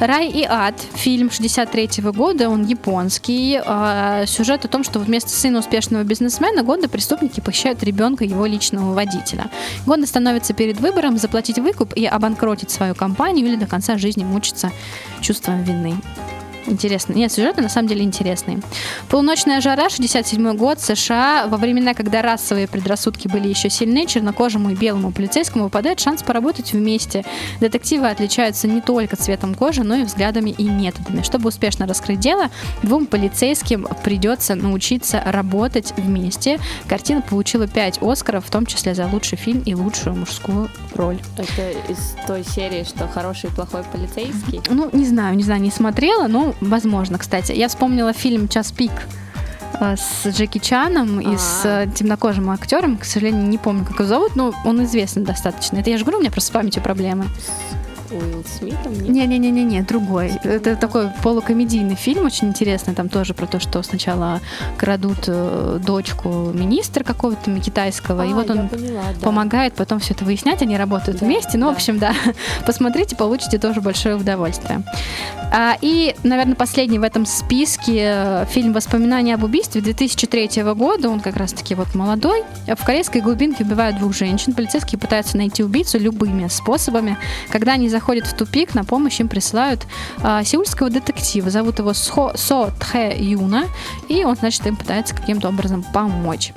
«Рай и ад», фильм шестьдесят третьего года, он японский. А, сюжет о том, что вместо сына успешного бизнесмена Гонда преступники похищают ребенка его личного водителя. Гонда становится перед выбором заплатить выкуп и обанкротить свою компанию или до конца жизни мучиться чувством вины. Интересно. Нет, сюжеты на самом деле интересные. «Полуночная жара», шестьдесят седьмой год, США. Во времена, когда расовые предрассудки были еще сильны, чернокожему и белому полицейскому выпадает шанс поработать вместе. Детективы отличаются не только цветом кожи, но и взглядами и методами. Чтобы успешно раскрыть дело, двум полицейским придется научиться работать вместе. Картина получила пять «Оскаров», в том числе за лучший фильм и лучшую мужскую роль. Это из той серии, что хороший и плохой полицейский? Ну, не знаю, не знаю, не смотрела, но возможно, кстати. Я вспомнила фильм «Час пик» с Джеки Чаном и А-а-а. с темнокожим актером. К сожалению, не помню, как его зовут, но он известен достаточно. Это я же говорю, у меня просто с памятью проблемы. Уилл Смитом? Не-не-не, другой. Это такой полукомедийный фильм, очень интересный. Там тоже про то, что сначала крадут дочку министра какого-то китайского, а, и вот он поняла, да. помогает потом все это выяснять, они работают да, вместе. Ну, да. в общем, да. Посмотрите, получите тоже большое удовольствие. А, и, наверное, последний в этом списке фильм «Воспоминания об убийстве» две тысячи третьего года. Он как раз-таки вот молодой. В корейской глубинке убивают двух женщин. Полицейские пытаются найти убийцу любыми способами. Когда они заходит в тупик, на помощь им присылают а, сеульского детектива. Зовут его Со, Со Тхэ Юна, и он, значит, им пытается каким-то образом помочь.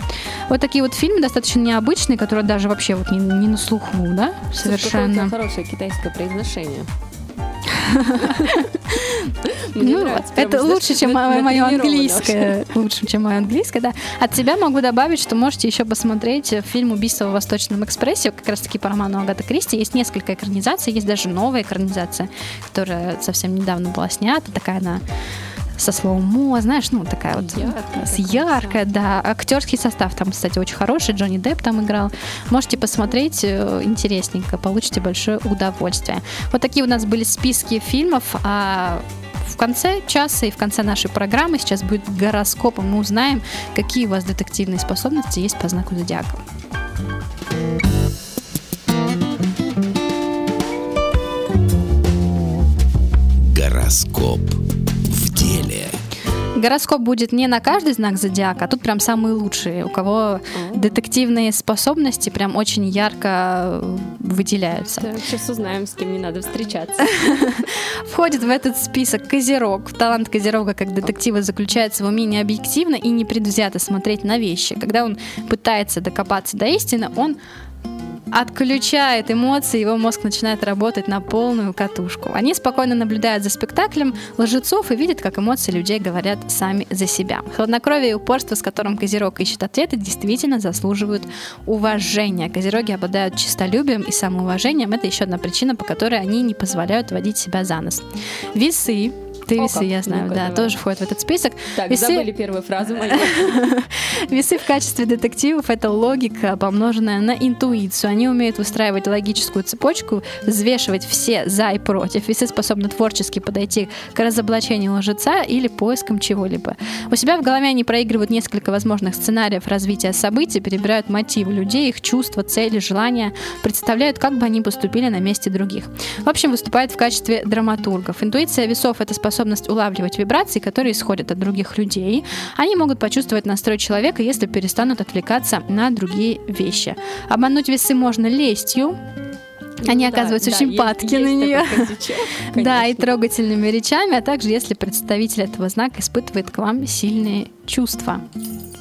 Вот такие вот фильмы, достаточно необычные, которые даже вообще вот не, не на слуху, да? Совершенно. Какое-то хорошее китайское произношение. Ну, это лучше, чем мое английское. Лучше, чем мое английское, да. От себя могу добавить, что можете еще посмотреть фильм «Убийство в Восточном экспрессе», как раз-таки по роману Агаты Кристи. Есть несколько экранизаций, есть даже новая экранизация, которая совсем недавно была снята. Такая она со слоумо, знаешь, ну такая вот яркая, с яркая, да. Актерский состав там, кстати, очень хороший, Джонни Депп там играл. Можете посмотреть, интересненько, получите большое удовольствие. Вот такие у нас были списки фильмов. А в конце часа и в конце нашей программы сейчас будет гороскоп, и мы узнаем, какие у вас детективные способности есть по знаку зодиака. Гороскоп в деле. Гороскоп будет не на каждый знак зодиака, а тут прям самые лучшие, у кого детективные способности прям очень ярко выделяются. Да, сейчас узнаем, с кем не надо встречаться. Входит в этот список Козерог. Талант Козерога как детектива заключается в умении объективно и непредвзято смотреть на вещи. Когда он пытается докопаться до истины, он отключает эмоции, его мозг начинает работать на полную катушку. Они спокойно наблюдают за спектаклем лжецов и видят, как эмоции людей говорят сами за себя. Хладнокровие и упорство, с которым Козерог ищет ответы, действительно заслуживают уважения. Козероги обладают честолюбием и самоуважением. Это еще одна причина, по которой они не позволяют водить себя за нос. Весы. Ты О, весы, как? я знаю, ну, да, давай. Тоже входят в этот список. Так, весы... забыли первую фразу мою. Весы в качестве детективов — это логика, помноженная на интуицию. Они умеют выстраивать логическую цепочку, взвешивать все за и против. Весы способны творчески подойти к разоблачению лжеца или поискам чего-либо. У себя в голове они проигрывают несколько возможных сценариев развития событий, перебирают мотивы людей, их чувства, цели, желания, представляют, как бы они поступили на месте других. В общем, выступают в качестве драматургов. Интуиция весов — это способность способность улавливать вибрации, которые исходят от других людей. Они могут почувствовать настрой человека, если перестанут отвлекаться на другие вещи. Обмануть весы можно лестью. Они, ну, оказываются, да, очень, да, падки есть, на нее. Козячок, да, и трогательными речами, а также если представитель этого знака испытывает к вам сильные чувства.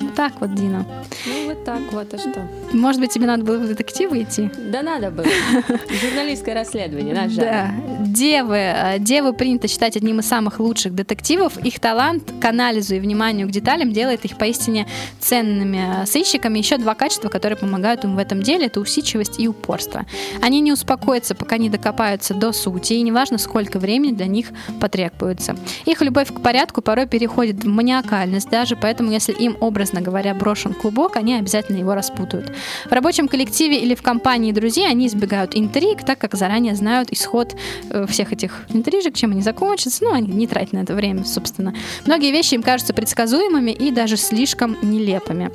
Вот так вот, Дина. Ну, вот так вот, а что? Может быть, тебе надо было в детективы идти? Да, надо было. Журналистское расследование, наш жанр. Да. Девы. Девы принято считать одним из самых лучших детективов. Их талант к анализу и вниманию к деталям делает их поистине ценными сыщиками. Еще два качества, которые помогают им в этом деле, это усидчивость и упорство. Они не успокоятся, пока не докопаются до сути, и неважно, сколько времени для них потребуется. Их любовь к порядку порой переходит в маниакальность даже, поэтому если им образ, говоря, брошен клубок, они обязательно его распутают. В рабочем коллективе или в компании друзей они избегают интриг, так как заранее знают исход всех этих интрижек, чем они закончатся, ну, они не тратят на это время, собственно. Многие вещи им кажутся предсказуемыми и даже слишком нелепыми.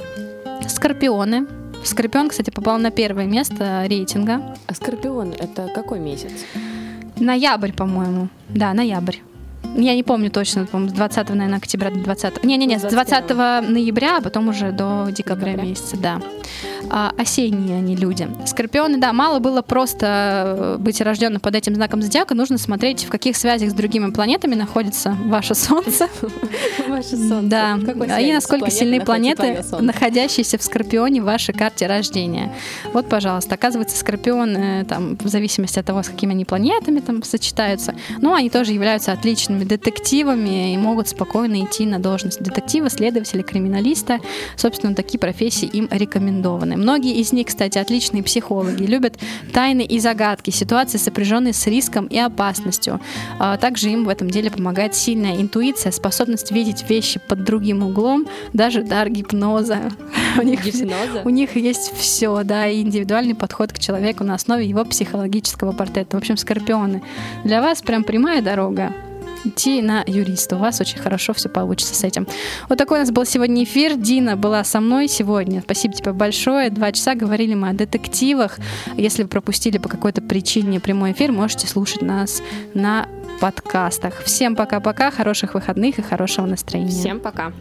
Скорпионы. Скорпион, кстати, попал на первое место рейтинга. А Скорпион — это какой месяц? Ноябрь, по-моему. Да, ноябрь. Я не помню точно, по-моему, с двадцатого, наверное, октября до двадцатого. Не-не-не, с двадцатого ноября, а потом уже до декабря, декабря. месяца, да. А, осенние они люди. Скорпионы, да, мало было просто быть рожденным под этим знаком зодиака. Нужно смотреть, в каких связях с другими планетами находится ваше Солнце. Ваше Солнце. Да. И насколько сильны планеты, находящиеся в Скорпионе в вашей карте рождения. Вот, пожалуйста, оказывается, Скорпион, там, в зависимости от того, с какими они планетами там сочетаются, ну, они тоже являются отличными детективами и могут спокойно идти на должность детектива, следователя, криминалиста. Собственно, такие профессии им рекомендованы. Многие из них, кстати, отличные психологи, любят тайны и загадки, ситуации, сопряженные с риском и опасностью. Также им в этом деле помогает сильная интуиция, способность видеть вещи под другим углом, даже дар гипноза. У них, гипноза? У них есть все, да, и индивидуальный подход к человеку на основе его психологического портрета. В общем, Скорпионы, для вас прям прямая дорога идти на юриста. У вас очень хорошо все получится с этим. Вот такой у нас был сегодня эфир. Дина была со мной сегодня. Спасибо тебе большое. Два часа говорили мы о детективах. Если вы пропустили по какой-то причине прямой эфир, можете слушать нас на подкастах. Всем пока-пока, хороших выходных и хорошего настроения. Всем пока.